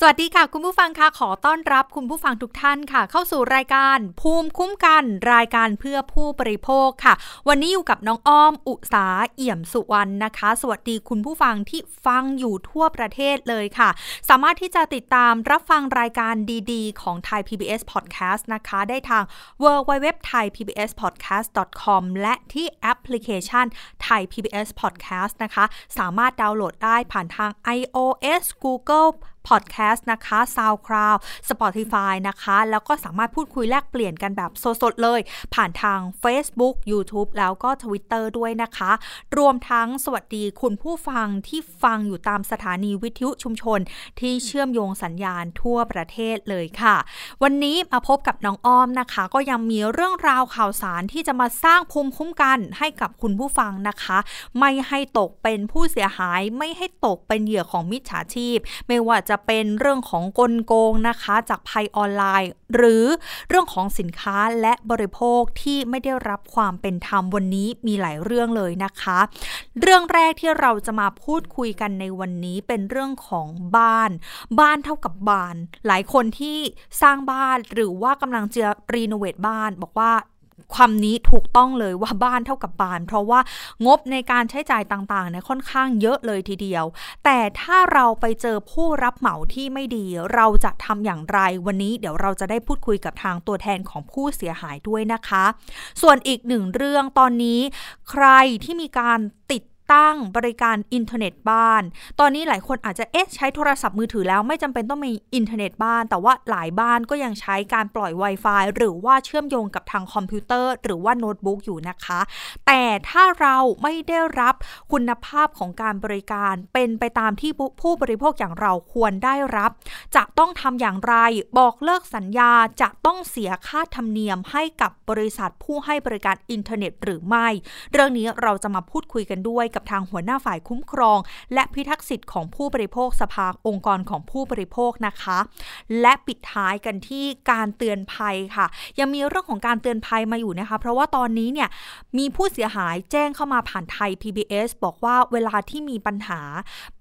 สวัสดีค่ะคุณผู้ฟังค่ะขอต้อนรับคุณผู้ฟังทุกท่านค่ะเข้าสู่รายการภูมิคุ้มกันรายการเพื่อผู้บริโภคค่ะวันนี้อยู่กับน้องอ้อมอุษาเอี่ยมสุวรรณนะคะสวัสดีคุณผู้ฟังที่ฟังอยู่ทั่วประเทศเลยค่ะสามารถที่จะติดตามรับฟังรายการดีๆของ Thai PBS Podcast นะคะได้ทาง www.thaipbspodcast.com และที่แอปพลิเคชัน Thai PBS Podcast นะคะสามารถดาวน์โหลดได้ผ่านทาง iOS Google Podcast นะคะ SoundCloud Spotify นะคะแล้วก็สามารถพูดคุยแลกเปลี่ยนกันแบบสดๆเลยผ่านทาง Facebook YouTube แล้วก็ Twitter ด้วยนะคะรวมทั้งสวัสดีคุณผู้ฟังที่ฟังอยู่ตามสถานีวิทยุชุมชนที่เชื่อมโยงสัญญาณทั่วประเทศเลยค่ะวันนี้มาพบกับน้องอ้อมนะคะก็ยังมีเรื่องราวข่าวสารที่จะมาสร้างภูมิคุ้มกันให้กับคุณผู้ฟังนะคะไม่ให้ตกเป็นผู้เสียหายไม่ให้ตกเป็นเหยื่อของมิจฉาชีพไม่ว่าจะเป็นเรื่องของกลโกงนะคะจากภัยออนไลน์หรือเรื่องของสินค้าและบริโภคที่ไม่ได้รับความเป็นธรรมวันนี้มีหลายเรื่องเลยนะคะเรื่องแรกที่เราจะมาพูดคุยกันในวันนี้เป็นเรื่องของบ้านเท่ากับบานหลายคนที่สร้างบ้านหรือว่ากำลังจะรีโนเวทบ้านบอกว่าความนี้ถูกต้องเลยว่าบ้านเท่ากับบานเพราะว่างบในการใช้จ่ายต่างๆเนี่ยค่อนข้างเยอะเลยทีเดียวแต่ถ้าเราไปเจอผู้รับเหมาที่ไม่ดีเราจะทำอย่างไรวันนี้เดี๋ยวเราจะได้พูดคุยกับทางตัวแทนของผู้เสียหายด้วยนะคะส่วนอีกหนึ่งเรื่องตอนนี้ใครที่มีการติดตั้งบริการอินเทอร์เน็ตบ้านตอนนี้หลายคนอาจจะใช้โทรศัพท์มือถือแล้วไม่จำเป็นต้องมีอินเทอร์เน็ตบ้านแต่ว่าหลายบ้านก็ยังใช้การปล่อย Wi-Fi หรือว่าเชื่อมโยงกับทางคอมพิวเตอร์หรือว่าโน้ตบุ๊กอยู่นะคะแต่ถ้าเราไม่ได้รับคุณภาพของการบริการเป็นไปตามที่ผู้บริโภคอย่างเราควรได้รับจะต้องทำอย่างไรบอกเลิกสัญญาจะต้องเสียค่าธรรมเนียมให้กับบริษัทผู้ให้บริการอินเทอร์เน็ตหรือไม่เรื่องนี้เราจะมาพูดคุยกันด้วยกับทางหัวหน้าฝ่ายคุ้มครองและพิทักษ์สิทธิ์ของผู้บริโภคสภาองค์กรของผู้บริโภคนะคะและปิดท้ายกันที่การเตือนภัยค่ะยังมีเรื่องของการเตือนภัยมาอยู่นะคะเพราะว่าตอนนี้เนี่ยมีผู้เสียหายแจ้งเข้ามาผ่านไทย PBS บอกว่าเวลาที่มีปัญหา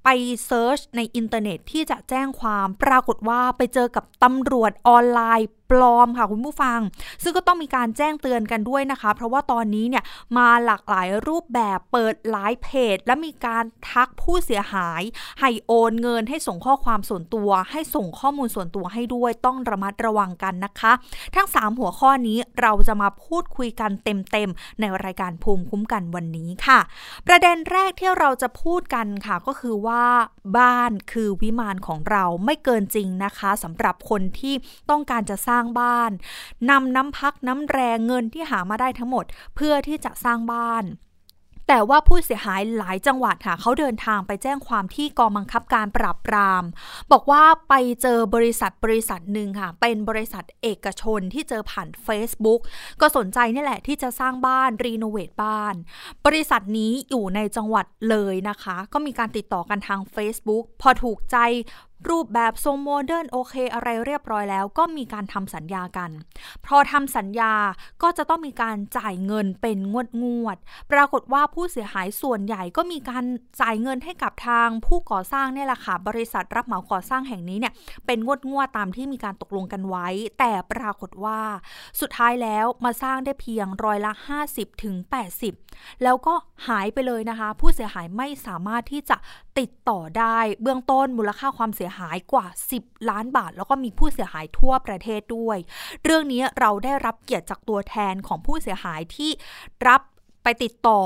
ไปเซิร์ชในอินเทอร์เน็ตที่จะแจ้งความปรากฏว่าไปเจอกับตำรวจออนไลน์ปลอมค่ะคุณผู้ฟังซึ่งก็ต้องมีการแจ้งเตือนกันด้วยนะคะเพราะว่าตอนนี้เนี่ยมาหลากหลายรูปแบบเปิดหลายเพจและมีการทักผู้เสียหายให้โอนเงินให้ส่งข้อความส่วนตัวให้ส่งข้อมูลส่วนตัวให้ด้วยต้องระมัดระวังกันนะคะทั้ง3หัวข้อนี้เราจะมาพูดคุยกันเต็มในรายการภูมิคุ้มกันวันนี้ค่ะประเด็นแรกที่เราจะพูดกันค่ะก็คือว่าบ้านคือวิมานของเราไม่เกินจริงนะคะสำหรับคนที่ต้องการจะสร้างบ้านนำน้ำพักน้ำแรงเงินที่หามาได้ทั้งหมดเพื่อที่จะสร้างบ้านแต่ว่าผู้เสียหายหลายจังหวัดค่ะเขาเดินทางไปแจ้งความที่กองบังคับการปราบปรามบอกว่าไปเจอบริษัทหนึ่งค่ะเป็นบริษัทเอกชนที่เจอผ่าน Facebook ก็สนใจนี่แหละที่จะสร้างบ้านรีโนเวทบ้านบริษัทนี้อยู่ในจังหวัดเลยนะคะก็มีการติดต่อกันทาง Facebook พอถูกใจรูปแบบทรงโมเดิร์นโอเคอะไรเรียบร้อยแล้วก็มีการทำสัญญากันพอทำสัญญาก็จะต้องมีการจ่ายเงินเป็นงวดปรากฏว่าผู้เสียหายส่วนใหญ่ก็มีการจ่ายเงินให้กับทางผู้ก่อสร้างเนี่ยแหละค่ะบริษัทรับเหมาก่อสร้างแห่งนี้เนี่ยเป็นงวดตามที่มีการตกลงกันไว้แต่ปรากฏว่าสุดท้ายแล้วมาสร้างได้เพียงร้อยละ50-80%แล้วก็หายไปเลยนะคะผู้เสียหายไม่สามารถที่จะติดต่อได้เบื้องต้นมูลค่าความเสียหายกว่า10 ล้านบาทแล้วก็มีผู้เสียหายทั่วประเทศด้วยเรื่องนี้เราได้รับเกียรติจากตัวแทนของผู้เสียหายที่รับไปติดต่อ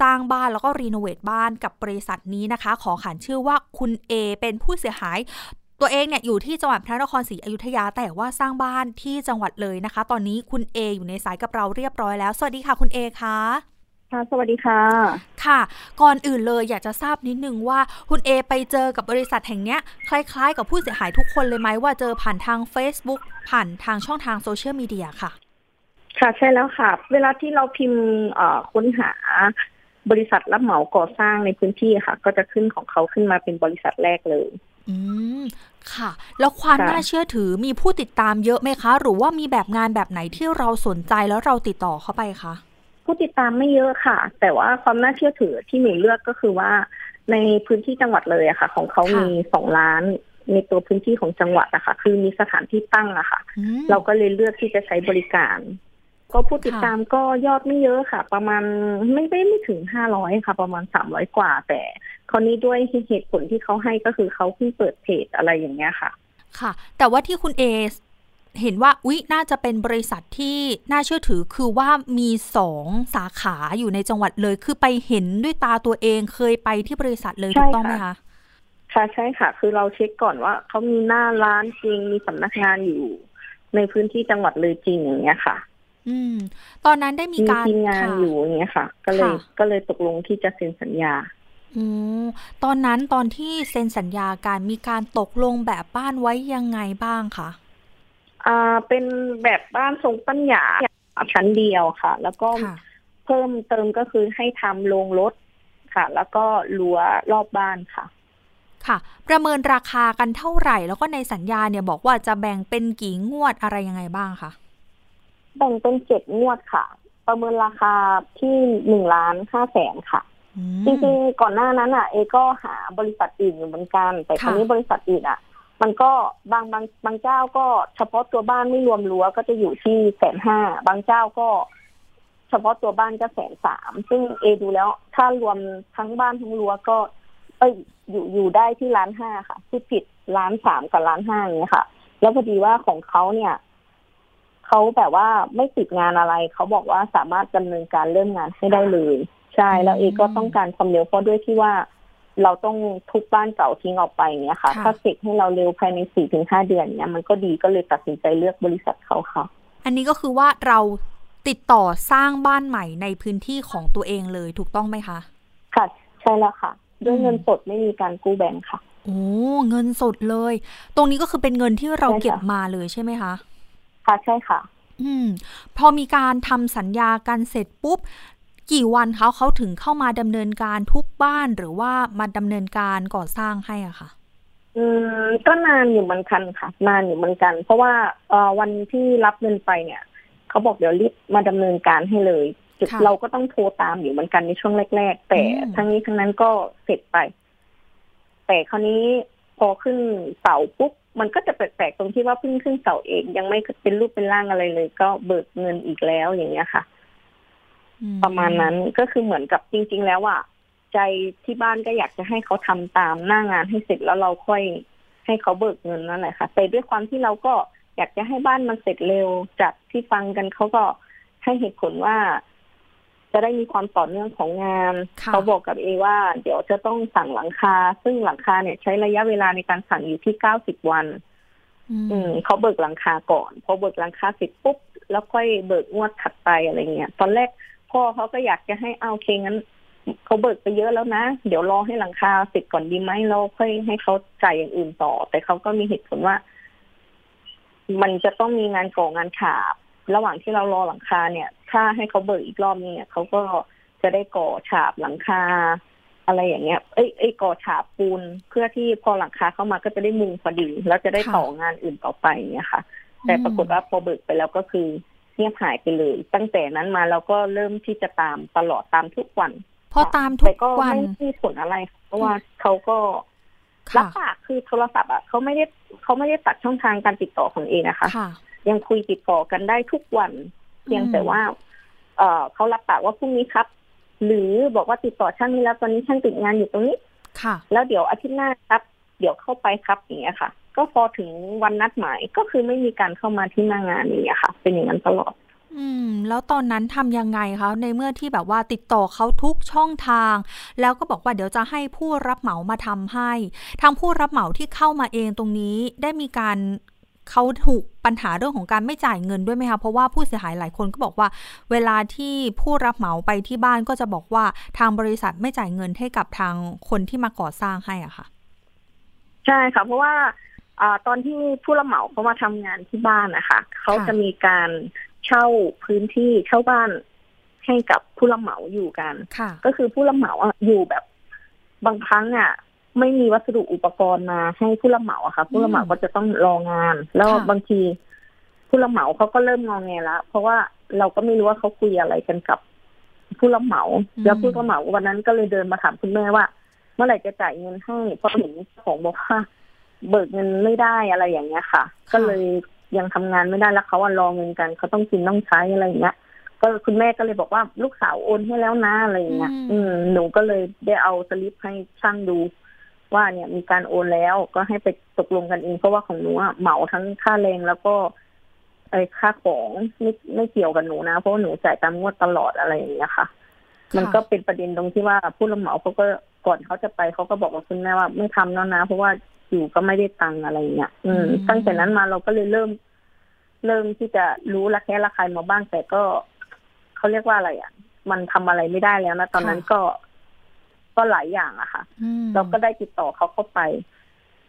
สร้างบ้านแล้วก็รีโนเวทบ้านกับบริษัทนี้นะคะขอขานชื่อว่าคุณ A เป็นผู้เสียหายตัวเองเนี่ยอยู่ที่จังหวัดพระนครศรีอยุธยาแต่ว่าสร้างบ้านที่จังหวัดเลยนะคะตอนนี้คุณ A อยู่ในสายกับเราเรียบร้อยแล้วสวัสดีค่ะคุณ A ค่ะค่ะสวัสดีค่ะค่ะก่อนอื่นเลยอยากจะทราบนิดนึงว่าคุณเอไปเจอกับบริษัทแห่งเนี้ยคล้ายๆกับผู้เสียหายทุกคนเลยไหมว่าเจอผ่านทาง Facebook ผ่านทางช่องทางโซเชียลมีเดียค่ะค่ะใช่แล้วค่ะเวลาที่เราพิมพ์ค้นหาบริษัทรับเหมาก่อสร้างในพื้นที่ค่ะก็จะขึ้นของเขาขึ้นมาเป็นบริษัทแรกเลย อืมค่ะแล้วความน่าเชื่อถือมีผู้ติดตามเยอะไหมคะหรือว่ามีแบบงานแบบไหนที่เราสนใจแล้วเราติดต่อเข้าไปคะผู้ติดตามไม่เยอะค่ะแต่ว่าความน่าเชื่อถือที่หนูเลือกก็คือว่าในพื้นที่จังหวัดเลยอะค่ะของเขามี2 ล้านในตัวพื้นที่ของจังหวัดอะค่ะคือมีสถานที่ตั้งอะค่ะเราก็เลยเลือกที่จะใช้บริการก็ผู้ติดตามก็ยอดไม่เยอะค่ะประมาณไม่ถึง500ค่ะประมาณ300กว่าแต่คราวนี้ด้วยเหตุผลที่เขาให้ก็คือเขาเพิ่งเปิดเพจอะไรอย่างเงี้ยค่ะค่ะแต่ว่าที่คุณเอเห็นว่าอุ๊ยน่าจะเป็นบริษัทที่น่าเชื่อถือคือว่ามี2 สาขาอยู่ในจังหวัดเลยคือไปเห็นด้วยตาตัวเองเคยไปที่บริษัทเลยถูกต้องไหมคะค่ะใช่ค่ะคือเราเช็คก่อนว่าเขามีหน้าร้านจริงมีสำนักงานอยู่ในพื้นที่จังหวัดเลยจริงอย่างเงี้ยค่ะตอนนั้นได้มีการมีทีมงานอยู่อย่างเงี้ยค่ะก็เลยตกลงที่จะเซ็นสัญญาตอนนั้นตอนที่เซ็นสัญญาการมีการตกลงแบบบ้านไว้ยังไงบ้างคะเป็นแบบบ้านทรงปัญญาชั้นเดียวค่ะแล้วก็เพิ่มเติมก็คือให้ทำโรงรถค่ะแล้วก็รั้วรอบบ้านค่ะค่ะประเมินราคากันเท่าไหร่แล้วก็ในสัญญาเนี่ยบอกว่าจะแบ่งเป็นกี่งวดอะไรยังไงบ้างคะแบ่งเป็น7 งวดค่ะประเมินราคาที่1,500,000ค่ะจริงๆก่อนหน้านั้นอ่ะเอก็หาบริษัทอื่นอยู่เหมือนกันแต่คราวนี้บริษัทอื่นอ่ะมันก็บางเจ้าก็เฉพาะตัวบ้านไม่รวมรั้วก็จะอยู่ที่150,000บางเจ้าก็เฉพาะตัวบ้านก็130,000ซึ่งเอดูแล้วถ้ารวมทั้งบ้านทั้งรั้วก็อยู่ได้ที่1,500,000ค่ะที่ผิด1,300,000กับ1,500,000อย่างเงี้ยค่ะแล้วพอดีว่าของเขาเนี่ยเขาแบบว่าไม่ติดงานอะไรเขาบอกว่าสามารถดำเนินการเริ่มงานให้ได้เลยใช่แล้วเอก็ต้องการความเร็วเพราะด้วยที่ว่าเราต้องทุบบ้านเก่าทิ้งออกไปเนี้ยค่ะถ้าเสร็จให้เราเร็วภายใน 4-5 เดือนเนี้ยมันก็ดีก็เลยตัดสินใจเลือกบริษัทเขาค่ะอันนี้ก็คือว่าเราติดต่อสร้างบ้านใหม่ในพื้นที่ของตัวเองเลยถูกต้องไหมคะค่ะใช่แล้วค่ะด้วยเงินสดไม่มีการกู้แบงค์ค่ะโอ้เงินสดเลยตรงนี้ก็คือเป็นเงินที่เราเก็บมาเลยใช่ไหมคะค่ะใช่ค่ะพอมีการทำสัญญากันเสร็จปุ๊บกี่วันเขาถึงเข้ามาดำเนินการทุบบ้านหรือว่ามาดำเนินการก่อสร้างให้อ่ะค่ะก็นานอยู่เหมือนกันค่ะนานอยู่เหมือนกันเพราะว่าวันที่รับเงินไปเนี่ยเขาบอกเดี๋ยวรีบมาดำเนินการให้เลยเราก็ต้องโทรตามอยู่เหมือนกันในช่วงแรกๆแต่ทั้งนี้ทั้งนั้นก็เสร็จไปแต่คราวนี้พอขึ้นเสาปุ๊บมันก็จะแปลกๆตรงที่ว่าเพิ่งขึ้นเสาเองยังไม่เป็นรูปเป็นร่างอะไรเลยก็เบิกเงินอีกแล้วอย่างเงี้ยค่ะประมาณนั้นก็คือเหมือนกับจริงๆแล้วอ่ะใจที่บ้านก็อยากจะให้เขาทำตามหน้างานให้เสร็จแล้วเราค่อยให้เขาเบิกเงินนั่นแหละค่ะแต่ด้วยความที่เราก็อยากจะให้บ้านมันเสร็จเร็วจากที่ฟังกันเขาก็ให้เหตุผลว่าจะได้มีความต่อเนื่องของงานเขาบอกกับเอว่าเดี๋ยวจะต้องสั่งหลังคาซึ่งหลังคาเนี่ยใช้ระยะเวลาในการสั่งอยู่ที่90 วันเขาเบิกหลังคาก่อนพอเบิกหลังคาเสร็จปุ๊บแล้วค่อยเบิกงวดถัดไปอะไรเงี้ยตอนแรกพ่อเขาก็อยากจะให้เอาโอเคงั้นเขาเบิกไปเยอะแล้วนะเดี๋ยวรอให้หลังคาเสร็จก่อนดีไหมเราค่อยให้เขาจ่ายอย่างอื่นต่อแต่เขาก็มีเหตุผลว่ามันจะต้องมีงานก่องานฉาบระหว่างที่เรารอหลังคาเนี่ยถ้าให้เขาเบิกอีกรอบนึงเนี่ยเขาก็จะได้ก่อฉาบหลังคาอะไรอย่างเงี้ยเอ้ยก่อฉาบปูนเพื่อที่พอหลังคาเข้ามาก็จะได้มุงพอดีแล้วจะได้ต่องานอื่นต่อไปเนี่ยค่ะแต่ปรากฏว่าพอเบิกไปแล้วก็คือเงียบหายไปเลยตั้งแต่นั้นมาเราก็เริ่มที่จะตามตลอดตามทุกวันพอตามทุกวันแต่ก็ไม่มีผลอะไรเพราะว่าเขาก็รับปากคือโทรศัพท์อ่ะเขาไม่ได้ตัดช่องทางการติดต่อของเองนะคะยังคุยติดต่อกันได้ทุกวันเพียงแต่ว่าเขารับปากว่าพรุ่งนี้ครับหรือบอกว่าติดต่อช่างนี้แล้วตอนนี้ช่างติดงานอยู่ตรงนี้แล้วเดี๋ยวอาทิตย์หน้าครับเดี๋ยวเข้าไปครับอย่างเงี้ยค่ะก็พอถึงวันนัดหมายก็คือไม่มีการเข้ามาที่หน้างานอย่างเงี้ยค่ะเป็นอย่างนั้นตลอดแล้วตอนนั้นทำยังไงคะในเมื่อที่แบบว่าติดต่อเขาทุกช่องทางแล้วก็บอกว่าเดี๋ยวจะให้ผู้รับเหมามาทำให้ทางผู้รับเหมาที่เข้ามาเองตรงนี้ได้มีการเขาถูกปัญหาเรื่องของการไม่จ่ายเงินด้วยไหมคะเพราะว่าผู้เสียหายหลายคนก็บอกว่าเวลาที่ผู้รับเหมาไปที่บ้านก็จะบอกว่าทางบริษัทไม่จ่ายเงินให้กับทางคนที่มาก่อสร้างให้อ่ะค่ะใช่ค่ะเพราะว่าตอนที่ผู้รับเหมาเขามาทำงานที่บ้านนะคะเขาจะมีการเช่าพื้นที่เช่าบ้านให้กับผู้รับเหมาอยู่กันก็คือผู้รับเหมาอยู่แบบบางครั้งอ่ะ ไม่มีวัสดุอุปกรณ์มาให้ผู้รับเหมาอะค่ะผู้รับเหมาก็จะต้องรองานแล้วบางทีผู้รับเหมาเขาก็เริ่มงอแงแล้วเพราะว่าเราก็ไม่รู้ว่าเขาคุยอะไรกันกับผู้รับเหมาแล้วผู้รับเหมาวันนั้นก็เลยเดินมาถามคุณแม่ว่าเมื่อไหร่จะจ่ายเงินให้เพราะเห็นของบอกว่าเบิกเงินไม่ได้อะไรอย่างเงี้ยค่ะก็เลยยังทำงานไม่ได้แล้วเขารอเงินกันเขาต้องกินต้องใช้อะไรอย่างเงี้ยก็คุณแม่ก็เลยบอกว่าลูกสาวโอนให้แล้วนะอะไรอย่างเงี้ยหนูก็เลยได้เอาสลิปให้ช่างดูว่าเนี่ยมีการโอนแล้วก็ให้ไปตกลงกันเองเพราะว่าของหนูอะเหมาทั้งค่าแรงแล้วก็ค่าของไม่เกี่ยวกับหนูนะเพราะหนูจ่ายตามงวดตลอดอะไรอย่างเงี้ยค่ะมันก็เป็นประเด็นตรงที่ว่าผู้รับเหมาเขาก็ก่อนเขาจะไปเขาก็บอกกับคุณแม่ว่าไม่ทำแล้วนะเพราะว่าอยู่ก็ไม่ได้ตังอะไรเงี้ยตั้งแต่นั้นมาเราก็เลยเริ่มที่จะรู้ละแค่ละคายมาบ้างแต่ก็เขาเรียกว่าอะไรอ่ะมันทำอะไรไม่ได้แล้วนะตอนนั้นก็หลายอย่างอะค่ะเราก็ได้ติดต่อเขาเข้าไป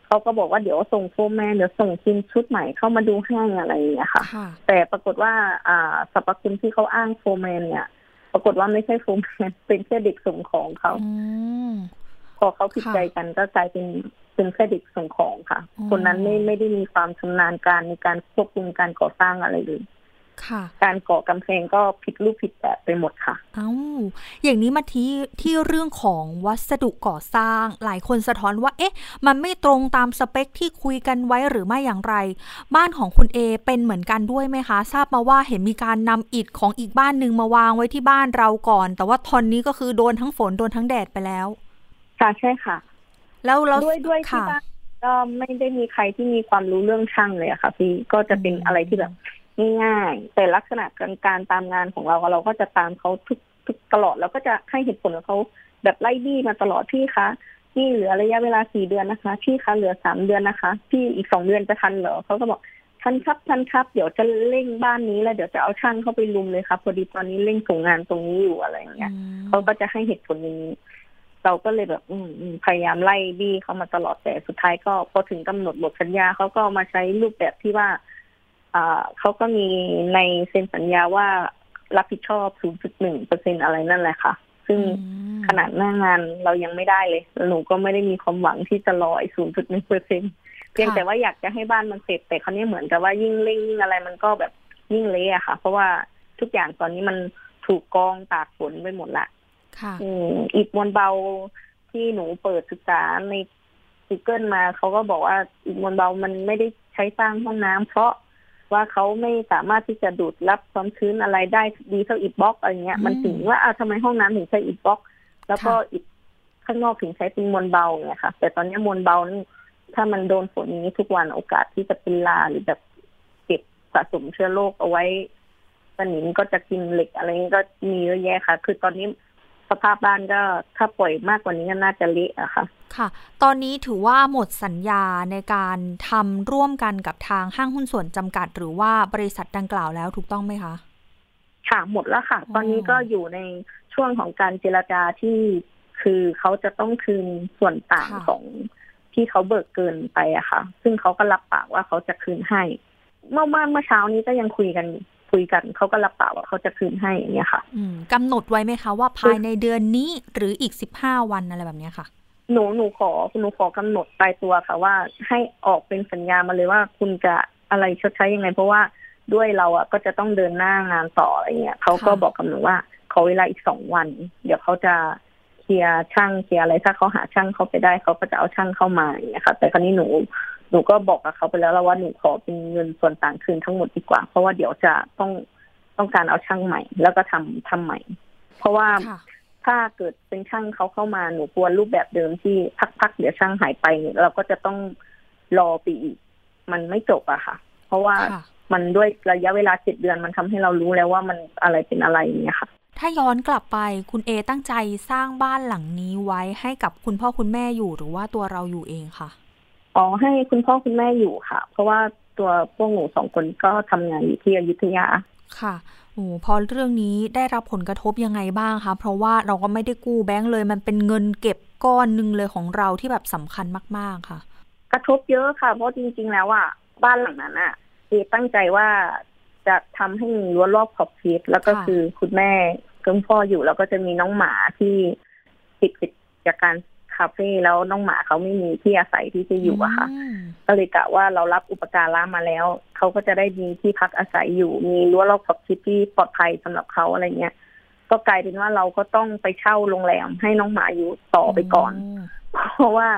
เขาก็บอกว่าเดี๋ยวส่งโฟร์แมนเดี๋ยวส่งทีมชุดใหม่เข้ามาดูให้อะไรอย่างเงี้ยค่ะแต่ปรากฏว่าสรรพคุณที่เขาอ้างโฟร์แมนเนี่ยปรากฏว่าไม่ใช่โฟร์แมนเป็นแค่เด็กส่งของเขาพอเขาผิดใจกันก็กลายเป็นแค่เด็กส่งของค่ะคนนั้นไม่ได้มีความชำนาญการในการควบคุมการก่อสร้างอะไรเลยการก่อกำแพงก็ผิดรูปผิดแบบไปหมดค่ะอ้าวอย่างนี้มาที่เรื่องของวัสดุก่อสร้างหลายคนสะท้อนว่าเอ๊ะมันไม่ตรงตามสเปคที่คุยกันไว้หรือไม่อย่างไรบ้านของคุณเอเป็นเหมือนกันด้วยไหมคะทราบมาว่าเห็นมีการนำอิฐของอีกบ้านนึงมาวางไว้ที่บ้านเราก่อนแต่ว่าตอนนี้ก็คือโดนทั้งฝนโดนทั้งแดดไปแล้วค่ะใช่ค่ะแล้วด้วยที่บ้านก็ไม่ได้มีใครที่มีความรู้เรื่องช่างเลยอะค่ะพี่ก็จะเป็นอะไรที่แบบง่ายๆแต่ลักษณะการตามงานของเราก็จะตามเขาทุกตลอดแล้วก็จะให้เหตุผลของเขาแบบไล่บี้มาตลอดพี่คะนี่เหลือระยะเวลา4 เดือนนะคะพี่คะเหลือ3 เดือนนะคะพี่อีก2 เดือนจะทันเหรอเขาก็บอกทันครับเดี๋ยวจะเร่งบ้านนี้แล้วเดี๋ยวจะเอาช่างเข้าไปลุมเลยครับพอดีตอนนี้เร่งส่งงานตรงนี้อยู่อะไรอย่างเงี้ยเขาก็จะให้เหตุผลอย่างนี้เราก็เลยแบบพยายามไล่บี้เขามาตลอดแต่สุดท้ายก็พอถึงกำหนดหมดสัญญาเขาก็มาใช้รูปแบบที่ว่าเขาก็มีในเซ็นสัญญาว่ารับผิดชอบ 0.1% อะไรนั่นแหละค่ะซึ่งขนาดหน้างานเรายังไม่ได้เลยหนูก็ไม่ได้มีความหวังที่จะรอ 0.1% เพียงแต่ว่าอยากจะให้บ้านมันเสร็จแต่คราวนี้เหมือนกับว่ายิ่งเร่งยิ่งอะไรมันก็แบบยิ่งเละค่ะเพราะว่าทุกอย่างตอนนี้มันถูกกองตากฝนไปหมดละอิฐมวลเบาที่หนูเปิดศึกษาใน Google มาเขาก็บอกว่าอิฐมวลเบามันไม่ได้ใช้สร้างห้องน้ำเพราะว่าเขาไม่สามารถที่จะดูดรับความชื้นอะไรได้ดีเท่าอิฐบล็อกอะไรเงี้ยมันถึงว่าทำไมห้องน้ำถึงใช้อิฐบล็อกแล้วก็อิฐข้างนอกถึงใช้เป็นมวลเบาไงค่ะแต่ตอนนี้มวลเบานี่ถ้ามันโดนฝนอย่างนี้ทุกวันโอกาสที่จะเป็นลาหรือแบบเก็บสะสมเชื้อโรคเอาไว้สนิมก็จะกินเหล็กอะไรก็มีเยอะแยะค่ะคือตอนนี้สภาพบ้านก็ถ้าปล่อยมากกว่านี้ก็น่าจะเละอะค่ะค่ะตอนนี้ถือว่าหมดสัญญาในการทำร่วมกันกับทางห้างหุ้นส่วนจำกัดหรือว่าบริษัทดังกล่าวแล้วถูกต้องไหมคะค่ะหมดแล้วค่ะตอนนี้ก็อยู่ในช่วงของการเจรจาที่คือเขาจะต้องคืนส่วนต่างของที่เขาเบิกเกินไปอะค่ะซึ่งเขาก็รับปากว่าเขาจะคืนให้เมื่อเช้านี้ก็ยังคุยกันเขาก็รับปากว่าเขาจะคืนให้อย่างเงี้ยค่ะกำหนดไว้ไหมคะว่าภายในเดือนนี้หรืออีก15 วันอะไรแบบเนี้ยค่ะหนูขอกำหนดตายตัวค่ะว่าให้ออกเป็นสัญญามาเลยว่าคุณจะอะไรชดใช้ยังไงเพราะว่าด้วยเราอ่ะก็จะต้องเดินหน้างานต่ออะไรเงี้ยเขาก็บอกกับหนูว่าขอเวลาอีก2 วันเดี๋ยวเขาจะเคลียร์ช่างเคลียร์อะไรถ้าเขาหาช่างเขาไปได้เขาก็จะเอาช่างเข้ามาอย่างเงี้ยค่ะแต่คราวนี้หนูก็บอกกับเขาไปแล้วว่าหนูขอเป็นเงินส่วนต่างคืนทั้งหมดดีกว่าเพราะว่าเดี๋ยวจะต้องการเอาช่างใหม่แล้วก็ทำใหม่เพราะว่าถ้าเกิดเป็นช่างเขาเข้ามาหนูกลัวรูปแบบเดิมที่พักเดี๋ยวช่างหายไปเราก็จะต้องรอไปอีกมันไม่จบอะค่ะเพราะว่ามันด้วยระยะเวลา7 เดือนมันทำให้เรารู้แล้วว่ามันอะไรเป็นอะไรอย่างเงี้ยค่ะถ้าย้อนกลับไปคุณเอตั้งใจสร้างบ้านหลังนี้ไว้ให้กับคุณพ่อคุณแม่อยู่หรือว่าตัวเราอยู่เองค่ะอ๋อให้คุณพ่อคุณแม่อยู่ค่ะเพราะว่าตัวพวกหนู2 คนก็ทำงานอยู่ที่อยุธยาค่ะโอ้พอเรื่องนี้ได้รับผลกระทบยังไงบ้างคะเพราะว่าเราก็ไม่ได้กู้แบงค์เลยมันเป็นเงินเก็บก้อนนึงเลยของเราที่แบบสำคัญมากๆค่ะกระทบเยอะค่ะเพราะจริงๆแล้วอ่ะบ้านหลังนั้นอ่ะคือตั้งใจว่าจะทำให้มีรั้วรอบขอบชิดแล้วก็คือคุณแม่คุณพ่ออยู่แล้วก็จะมีน้องหมาที่ติดจากการข คาเฟ่แล้วน้องหมาเขาไม่มีที่อาศัยที่จะอยู่อะค่ะก็เลยกะว่าเรารับอุปการะมาแล้วเขาก็จะได้มีที่พักอาศัยอยู่มีรั้วรอบขอบชิดที่ปลอดภัยสำหรับเขาอะไรเงี้ยก็กลายเป็นว่าเราก็ต้องไปเช่าโรงแรมให้น้องหมาอยู่ต่อไปก่อนเพราะว่า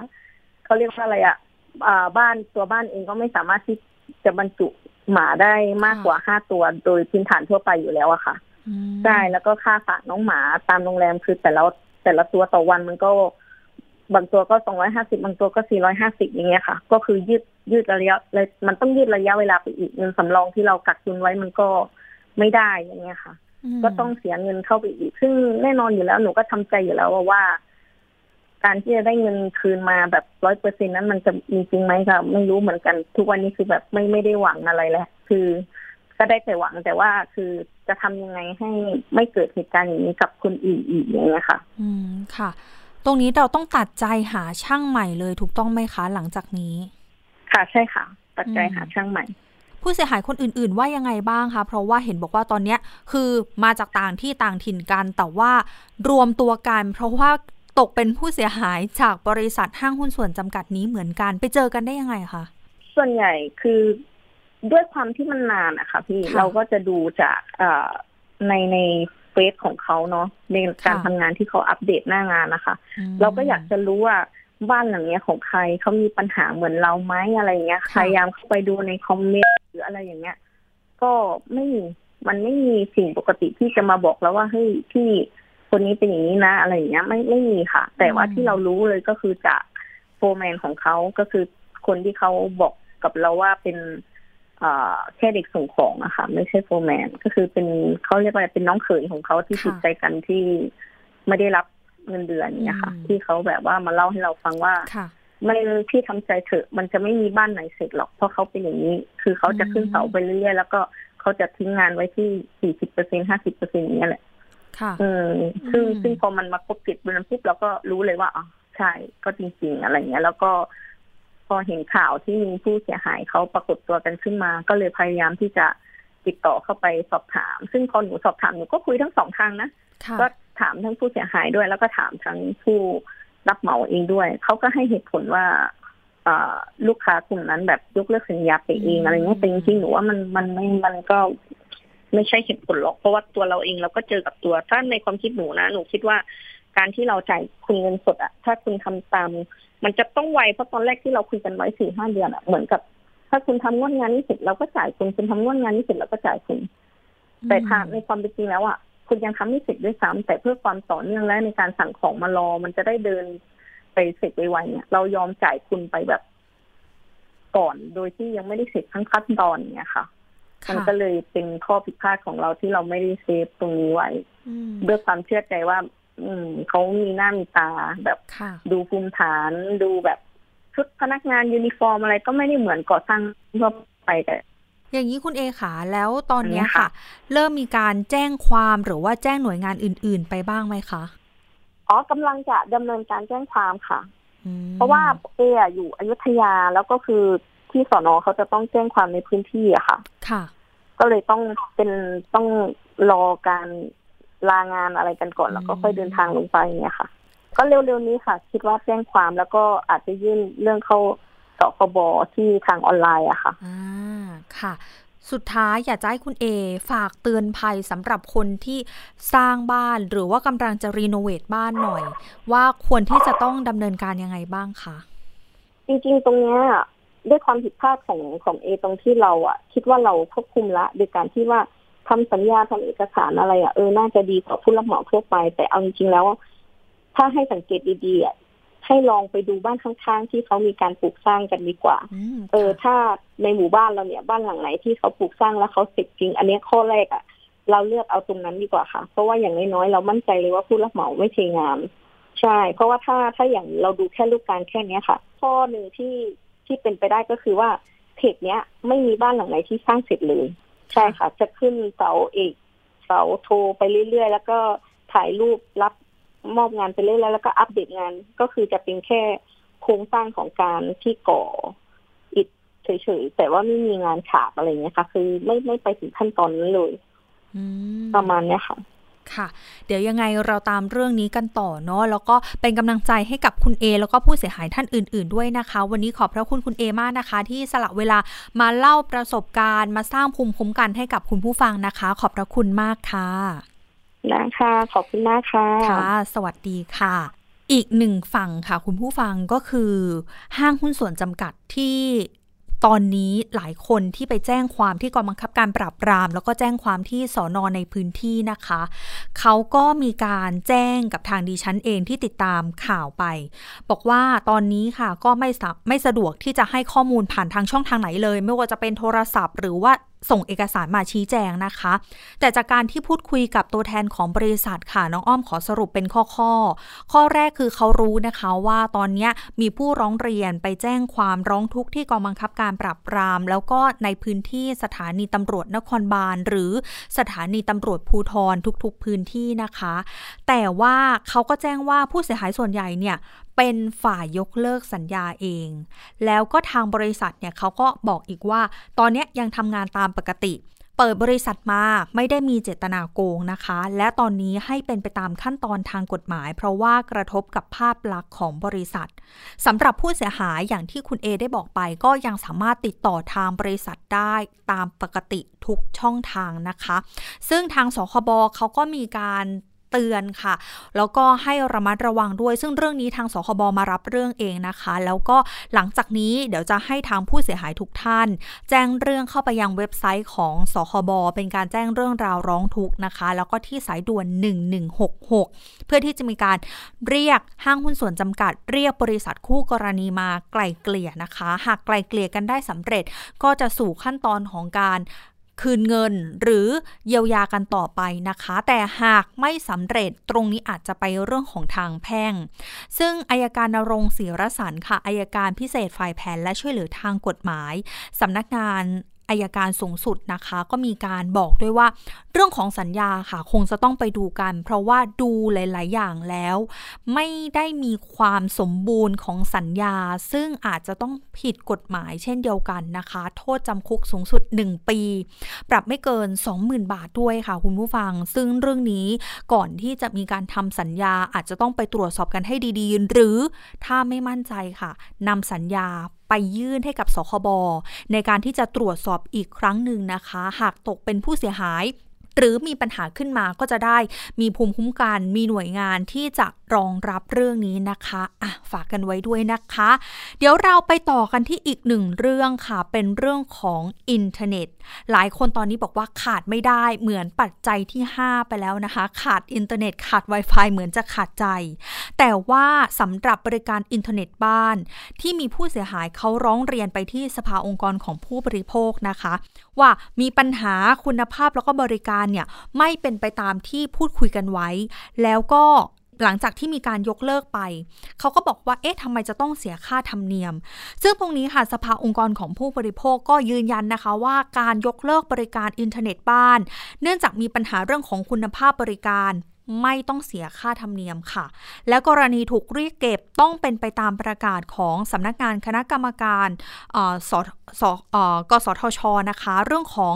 เขาเรียกว่าอะไรอะบ้านตัวบ้านเองก็ไม่สามารถที่จะบรรจุหมาได้มากกว่า5ตัวโดยพื้นฐานทั่วไปอยู่แล้วอะค่ะใช่แล้วก็ค่าฝากน้องหมาตามโรงแรมคือแต่ละตัวต่อวันมันก็บางตัวก็250บางตัวก็450อย่างเงี้ยค่ะก็คือยืดระยะมันต้องยืดระยะเวลาไปอีกเงินสำรองที่เรากักตุนไว้มันก็ไม่ได้อย่างเงี้ยค่ะก็ต้องเสียเงินเข้าไปอีกซึ่งแน่นอนอยู่แล้วหนูก็ทำใจอยู่แล้วว่าการที่จะได้เงินคืนมาแบบ 100% นั้นมันจะมีจริงไหมคะไม่รู้เหมือนกันทุกวันนี้คือแบบไม่ได้หวังอะไรแล้วคือก็ได้แต่หวังแต่ว่าคือจะทำยังไงให้ไม่เกิดเหตุการณ์อย่างนี้กับคนอื่นอีกอย่างเงี้ยค่ะค่ะตรงนี้เราต้องตัดใจหาช่างใหม่เลยถูกต้องไหมคะหลังจากนี้ค่ะใช่ค่ะตัดใจหาช่างใหม่ผู้เสียหายคนอื่นๆว่ายังไงบ้างคะเพราะว่าเห็นบอกว่าตอนนี้คือมาจากต่างที่ต่างถิ่นกันแต่ว่ารวมตัวกันเพราะว่าตกเป็นผู้เสียหายจากบริษัทห้างหุ้นส่วนจำกัดนี้เหมือนกันไปเจอกันได้ยังไงคะส่วนใหญ่คือด้วยความที่มันนานอะค่ะพี่เราก็จะดูจากในเฟซของเขาเนาะในการทำงานที่เขาอัปเดตหน้างานนะคะเราก็อยากจะรู้ว่าบ้านหลังนี้ของใครเขามีปัญหาเหมือนเราไหมอะไรเงี้ยพยายามเข้าไปดูในคอมเมนต์หรืออะไรอย่างเงี้ยก็มันไม่มีสิ่งปกติที่จะมาบอกแล้วว่าเฮ้ยที่คนนี้เป็นอย่างนี้นะอะไรอย่างเงี้ยไม่มีค่ะแต่ว่าที่เรารู้เลยก็คือจากโฟร์แมนของเขาก็คือคนที่เขาบอกกับเราว่าเป็นแค่เด็กส่งของอะค่ะไม่ใช่โฟร์แมนก็คือเป็นเขาเรียกว่าเป็นน้องเขยของเขาที่ติดใจกันที่ไม่ได้รับเงินเดือนเนี่ยค่ะที่เขาแบบว่ามาเล่าให้เราฟังว่าไม่พี่ทำใจเถอะมันจะไม่มีบ้านไหนเสร็จหรอกเพราะเขาเป็นอย่างนี้คือเขาจะขึ้นเสาไปเรื่อยๆแล้วก็เขาจะทิ้งงานไว้ที่ 40% 50% อย่างเงี้ยแหละค่ะซึ่งพอมันมาคบติดบนนั้นปุ๊บเราก็รู้เลยว่าอ๋อใช่ก็จริงๆอะไรเงี้ยแล้วก็พอเห็นข่าวที่มีผู้เสียหายเขาปรากฏตัวกันขึ้นมาก็เลยพยายามที่จะติดต่อเข้าไปสอบถามซึ่งพอหนูสอบถามหนูก็คุยทั้งสองทางนะก็ถามทั้งผู้เสียหายด้วยแล้วก็ถามทั้งผู้รับเหมาเองด้วยเขาก็ให้เหตุผลว่าลูกค้ากลุ่มนั้นแบบยกเลิกสัญญาไปเองอะไรเงี้ยจริงๆหนูว่ามันก็ไม่ใช่เหตุผลหรอกเพราะว่าตัวเราเองเราก็เจอกับตัวถ้าในความคิดหนูนะหนูคิดว่าการที่เราจ่ายคุณเงินสดอะถ้าคุณทำตามมันจะต้องไวเพราะตอนแรกที่เราคุยกันไว้ 4-5 เดือนอะเหมือนกับถ้าคุณทำงานนี้เสร็จเราก็จ่ายคุณทำงานนี้เสร็จเราก็จ่ายคุณแต่ถ้าในความเป็นจริงแล้วอะคุณยังทำไม่เสร็จด้วยซ้ำแต่เพื่อความต่อเนื่องและในการสั่งของมารอมันจะได้เดินไปเสร็จไวๆเนี่ยเรายอมจ่ายคุณไปแบบก่อนโดยที่ยังไม่ได้เสร็จทั้งขั้นตอนเนี่ยค่ะมันก็เลยเป็นข้อผิดพลาดของเราที่เราไม่ได้เซฟตรงนี้ไว้ด้วยความเชื่อใจว่าเขามีหน้ามีตาแบบดูภูมิฐานดูแบบชุดพนักงานยูนิฟอร์มอะไรก็ไม่ได้เหมือนก่อสร้างทั่วไปแต่อย่างนี้คุณเอขาแล้วตอนนี้ค่ะเริ่มมีการแจ้งความหรือว่าแจ้งหน่วยงานอื่นๆไปบ้างไหมคะอ๋อกำลังจะดำเนินการแจ้งความค่ะเพราะว่าเออยู่อยุธยาแล้วก็คือที่สน.เขาจะต้องแจ้งความในพื้นที่อะค่ะค่ะก็เลยต้องรอการลางานอะไรกันก่อนแล้วก็ค่อยเดินทางลงไปเนี่ยค่ะก็เร็วๆนี้ค่ะคิดว่าแจ้งความแล้วก็อาจจะยื่นเรื่องเข้าสคบ.ที่ทางออนไลน์อะค่ะค่ะสุดท้ายอยากจะให้คุณเอฝากเตือนภัยสำหรับคนที่สร้างบ้านหรือว่ากำลังจะรีโนเวทบ้านหน่อยว่าควรที่จะต้องดำเนินการยังไงบ้างคะจริงๆตรงเนี้ยด้วยความผิดพลาดของเอตรงที่เราอ่ะคิดว่าเราควบคุมละโดยการที่ว่าทำสัญญาทำเอกสารอะไรอ่ะน่าจะดีกว่าผู้รับเหมาทั่วไปแต่เอาจริงๆแล้วถ้าให้สังเกตดีๆอ่ะให้ลองไปดูบ้านข้างๆที่เขามีการปลูกสร้างกันดีกว่าถ้าในหมู่บ้านเราเนี่ยบ้านหลังไหนที่เขาปลูกสร้างแล้วเขาเสร็จจริงอันนี้ข้อแรกอ่ะเราเลือกเอาตรงนั้นดีกว่าค่ะเพราะว่าอย่างน้อยๆเรามั่นใจเลยว่าผู้รับเหมาไม่เทงานใช่เพราะว่าถ้าอย่างเราดูแค่รูปการแค่นี้ค่ะข้อหนึ่งที่เป็นไปได้ก็คือว่าเพจเนี้ยไม่มีบ้านหลังไหนที่สร้างเสร็จเลยใช่ค่ะจะขึ้นเสาเอกเสาโทรไปเรื่อยๆแล้วก็ถ่ายรูปรับมอบงานไปเรื่อยๆแล้วก็อัปเดตงานก็คือจะเป็นแค่โครงสร้างของการที่ก่ออิฐเฉยๆแต่ว่าไม่มีงานฉาบอะไรเงี้ยค่ะคือไม่ไปถึงขั้นตอนนั้นเลยประมาณเนี้ยค่ะ ค่ะเดี๋ยวยังไงเราตามเรื่องนี้กันต่อเนาะแล้วก็เป็นกำลังใจให้กับคุณเอแล้วก็ผู้เสียหายท่านอื่นๆด้วยนะคะวันนี้ขอบพระคุณคุณเอมากนะคะที่สละเวลามาเล่าประสบการณ์มาสร้างภูมิคุ้มกันให้กับคุณผู้ฟังนะคะขอบพระคุณมากค่ะนะคะขอบคุณมากค่ะค่ะสวัสดีค่ะอีกหนึ่งฝั่งค่ะคุณผู้ฟังก็คือห้างหุ้นส่วนจำกัดที่ตอนนี้หลายคนที่ไปแจ้งความที่กองบังคับการปราบปรามแล้วก็แจ้งความที่สน.ในพื้นที่นะคะเขาก็มีการแจ้งกับทางดิฉันเองที่ติดตามข่าวไปบอกว่าตอนนี้ค่ะก็ไม่สะดวกที่จะให้ข้อมูลผ่านทางช่องทางไหนเลยไม่ว่าจะเป็นโทรศัพท์หรือว่าส่งเอกสารมาชี้แจงนะคะแต่จากการที่พูดคุยกับตัวแทนของบริษัทค่ะน้องอ้อมขอสรุปเป็นข้อแรกคือเขารู้นะคะว่าตอนนี้มีผู้ร้องเรียนไปแจ้งความร้องทุกข์ที่กองบังคับการปราบปรามแล้วก็ในพื้นที่สถานีตำรวจนครบาลหรือสถานีตำรวจภูธรทุกๆพื้นที่นะคะแต่ว่าเขาก็แจ้งว่าผู้เสียหายส่วนใหญ่เนี่ยเป็นฝ่ายยกเลิกสัญญาเองแล้วก็ทางบริษัทเนี่ยเขาก็บอกอีกว่าตอนนี้ยังทำงานตามปกติเปิดบริษัทมาไม่ได้มีเจตนาโกงนะคะและตอนนี้ให้เป็นไปตามขั้นตอนทางกฎหมายเพราะว่ากระทบกับภาพลักษณ์ของบริษัทสำหรับผู้เสียหายอย่างที่คุณเอได้บอกไปก็ยังสามารถติดต่อทางบริษัทได้ตามปกติทุกช่องทางนะคะซึ่งทางสคบ.เขาก็มีการเตือนค่ะแล้วก็ให้ระมัดระวังด้วยซึ่งเรื่องนี้ทางสคบ.มารับเรื่องเองนะคะแล้วก็หลังจากนี้เดี๋ยวจะให้ทางผู้เสียหายทุกท่านแจ้งเรื่องเข้าไปยังเว็บไซต์ของสคบ.เป็นการแจ้งเรื่องราวร้องทุกข์นะคะแล้วก็ที่สายด่วน1166เพื่อที่จะมีการเรียกห้างหุ้นส่วนจำกัดเรียกบริษัทคู่กรณีมาไกล่เกลี่ยนะคะหากไกล่เกลี่ยกันได้สำเร็จก็จะสู่ขั้นตอนของการคืนเงินหรือเยียวยากันต่อไปนะคะแต่หากไม่สำเร็จตรงนี้อาจจะไปเรื่องของทางแพ่งซึ่งอัยการณรงค์ศิรสรรค์ค่ะอัยการพิเศษฝ่ายแผนและช่วยเหลือทางกฎหมายสำนักงานอัยการสูงสุดนะคะก็มีการบอกด้วยว่าเรื่องของสัญญาค่ะคงจะต้องไปดูกันเพราะว่าดูหลายๆอย่างแล้วไม่ได้มีความสมบูรณ์ของสัญญาซึ่งอาจจะต้องผิดกฎหมายเช่นเดียวกันนะคะโทษจำคุกสูงสุด1ปีปรับไม่เกิน 20,000 บาทด้วยค่ะคุณผู้ฟังซึ่งเรื่องนี้ก่อนที่จะมีการทำสัญญาอาจจะต้องไปตรวจสอบกันให้ดีๆหรือถ้าไม่มั่นใจค่ะนำสัญญาไปยื่นให้กับสคบ.ในการที่จะตรวจสอบอีกครั้งหนึ่งนะคะหากตกเป็นผู้เสียหายหรือมีปัญหาขึ้นมาก็จะได้มีภูมิคุ้มกันมีหน่วยงานที่จะรองรับเรื่องนี้นะคะฝากกันไว้ด้วยนะคะเดี๋ยวเราไปต่อกันที่อีกหนึ่งเรื่องค่ะเป็นเรื่องของอินเทอร์เน็ตหลายคนตอนนี้บอกว่าขาดไม่ได้เหมือนปัจจัยที่5ไปแล้วนะคะขาดอินเทอร์เน็ตขาด Wi-Fi เหมือนจะขาดใจแต่ว่าสำหรับบริการอินเทอร์เน็ตบ้านที่มีผู้เสียหายเขาร้องเรียนไปที่สภาองค์กรของผู้บริโภคนะคะว่ามีปัญหาคุณภาพแล้วก็บริการเนี่ยไม่เป็นไปตามที่พูดคุยกันไว้แล้วก็หลังจากที่มีการยกเลิกไปเขาก็บอกว่าเอ๊ะทำไมจะต้องเสียค่าธรรมเนียมซึ่งตรงนี้ค่ะสภาองค์กรของผู้บริโภคก็ยืนยันนะคะว่าการยกเลิกบริการอินเทอร์เน็ตบ้านเนื่องจากมีปัญหาเรื่องของคุณภาพบริการไม่ต้องเสียค่าธรรมเนียมค่ะและกรณีถูกเรียกเก็บต้องเป็นไปตามประกาศของสำนักงานคณะกรรมการกสทช.นะคะเรื่องของ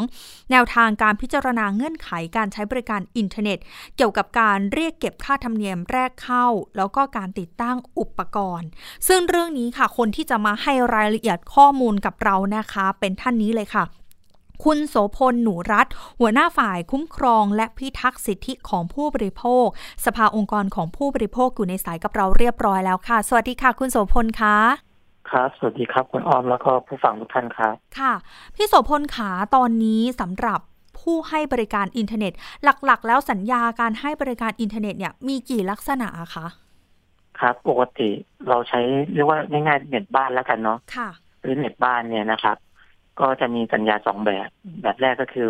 แนวทางการพิจารณาเงื่อนไขการใช้บริการอินเทอร์เน็ตเกี่ยวกับการเรียกเก็บค่าธรรมเนียมแรกเข้าแล้วก็การติดตั้งอุปกรณ์ซึ่งเรื่องนี้ค่ะคนที่จะมาให้รายละเอียดข้อมูลกับเรานะคะเป็นท่านนี้เลยค่ะคุณโสพลหนูรัตน์หัวหน้าฝ่ายคุ้มครองและพิทักษ์สิทธิของผู้บริโภคสภาองค์กรของผู้บริโภคอยู่ในสายกับเราเรียบร้อยแล้วค่ะสวัสดีค่ะคุณโสพลคะครับสวัสดีครับคุณออมแล้วก็ผู้ฟังทุกท่านครับค่ะพี่โสพลขาตอนนี้สำหรับผู้ให้บริการอินเทอร์เน็ตหลักๆแล้วสัญญาการให้บริการอินเทอร์เน็ตเนี่ยมีกี่ลักษณะคะครับปกติเราใช้เรียกว่าง่ายๆเน็ตบ้านแล้วกันเนาะค่ะหรือเน็ตบ้านเนี่ยนะครับก็จะมีสัญญา2แบบแบบแรกก็คือ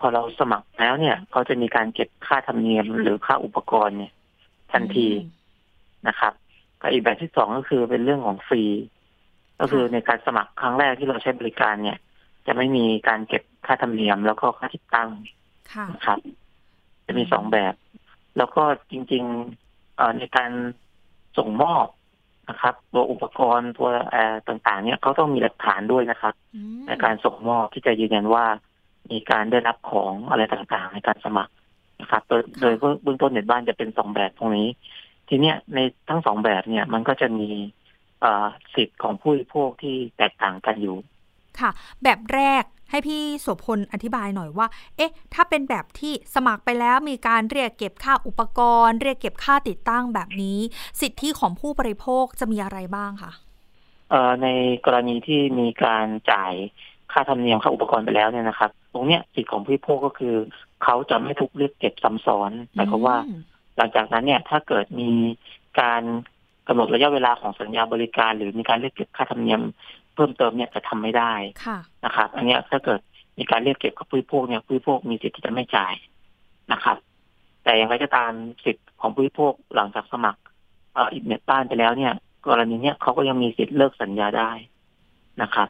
พอเราสมัครแล้วเนี่ยเขาจะมีการเก็บค่าธรรมเนียมหรือค่าอุปกรณ์เนี่ยทันทีนะครับกับอีกแบบที่2ก็คือเป็นเรื่องของฟรีก็คือในการสมัครครั้งแรกที่เราใช้บริการเนี่ยจะไม่มีการเก็บค่าธรรมเนียมแล้วก็ค่าติดตั้งนะครับจะมี2แบบแล้วก็จริงๆในการส่งมอบนะครับตัวอุปกรณ์ตัวต่างๆเนี่ยเขาต้องมีหลักฐานด้วยนะครับในการส่งมอบที่จะยืนยันว่ามีการได้รับของอะไรต่างๆในการสมัคร นะครับโดยเบื้องต้นเน็ตบ้านจะเป็น2แบบตรงนี้ทีเนี้ยในทั้ง2แบบเนี่ยมันก็จะมีสิทธิ์ของผู้บริโภคที่แตกต่างกันอยู่ค่ะแบบแรกให้พี่โสพลอธิบายหน่อยว่าเอ๊ะถ้าเป็นแบบที่สมัครไปแล้วมีการเรียกเก็บค่าอุปกรณ์เรียกเก็บค่าติดตั้งแบบนี้สิทธิของผู้บริโภคจะมีอะไรบ้างคะในกรณีที่มีการจ่ายค่าธรรมเนียมค่าอุปกรณ์ไปแล้วเนี่ยนะครับตรงเนี้ยสิทธิของผู้บริโภคก็คือเขาจะไม่ถูกเรียกเก็บซ้ำซ้อนหมายความว่าหลังจากนั้นเนี่ยถ้าเกิดมีการกำหนดระยะเวลาของสัญญาบริการหรือมีการเรียกเก็บค่าธรรมเนียมเพิ่มเติมเนี่ยจะทำไม่ได้นะครับอันนี้ถ้าเกิดมีการเรียกเก็บกับผู้บริโภคเนี่ยผู้บริโภคมีสิทธิ์ที่จะไม่จ่ายนะครับแต่อย่างไรก็ตามสิทธิ์ของผู้บริโภคหลังจากสมัครอินเน็ตบ้านไปแล้วเนี่ยกรณีเนี้ยเขาก็ยังมีสิทธิ์เลิกสัญญาได้นะครับ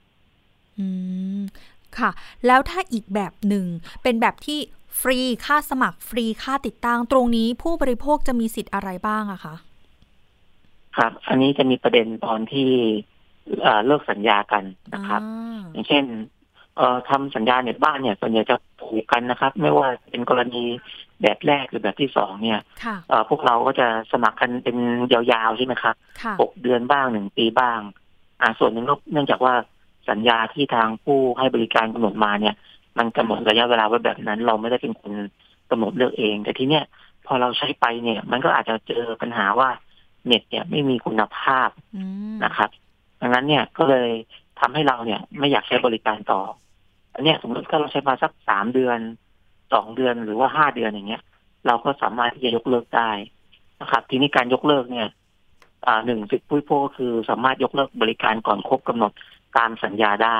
ค่ะแล้วถ้าอีกแบบหนึ่งเป็นแบบที่ฟรีค่าสมัครฟรีค่าติดตั้งตรงนี้ผู้บริโภคจะมีสิทธิ์อะไรบ้างอะคะครับอันนี้จะมีประเด็นตอนที่เลิกสัญญากันนะครับอย่างเช่นทำสัญญาเน็ตบ้านเนี่ยส่วนใหญ่จะผูกกันนะครับไม่ว่าเป็นกรณีแบบแรกหรือแบบที่สองเนี่ยพวกเราก็จะสมัครกันเป็นยาวๆใช่ไหมครับ6เดือนบ้าง1ปีบ้างส่วนหนึ่งก็เนื่องจากว่าสัญญาที่ทางผู้ให้บริการกำหนดมาเนี่ยมันกำหนดระยะเวลาไว้แบบนั้นเราไม่ได้เป็นคนกำหนดเลือกเองแต่ทีเนี้ยพอเราใช้ไปเนี่ยมันก็อาจจะเจอปัญหาว่าเน็ตเนี่ยไม่มีคุณภาพนะครับดังนั้นเนี่ยก็เลยทำให้เราเนี่ยไม่อยากใช้บริการต่ออันนี้สมมติถ้าเราใช้มาสัก3เดือน2เดือนหรือว่า5เดือนอย่างเงี้ยเราก็สามารถที่จะยกเลิกได้นะครับทีนี้การยกเลิกเนี่ย1สิทธิผู้บริโภคคือสามารถยกเลิกบริการก่อนครบกำหนดตามสัญญาได้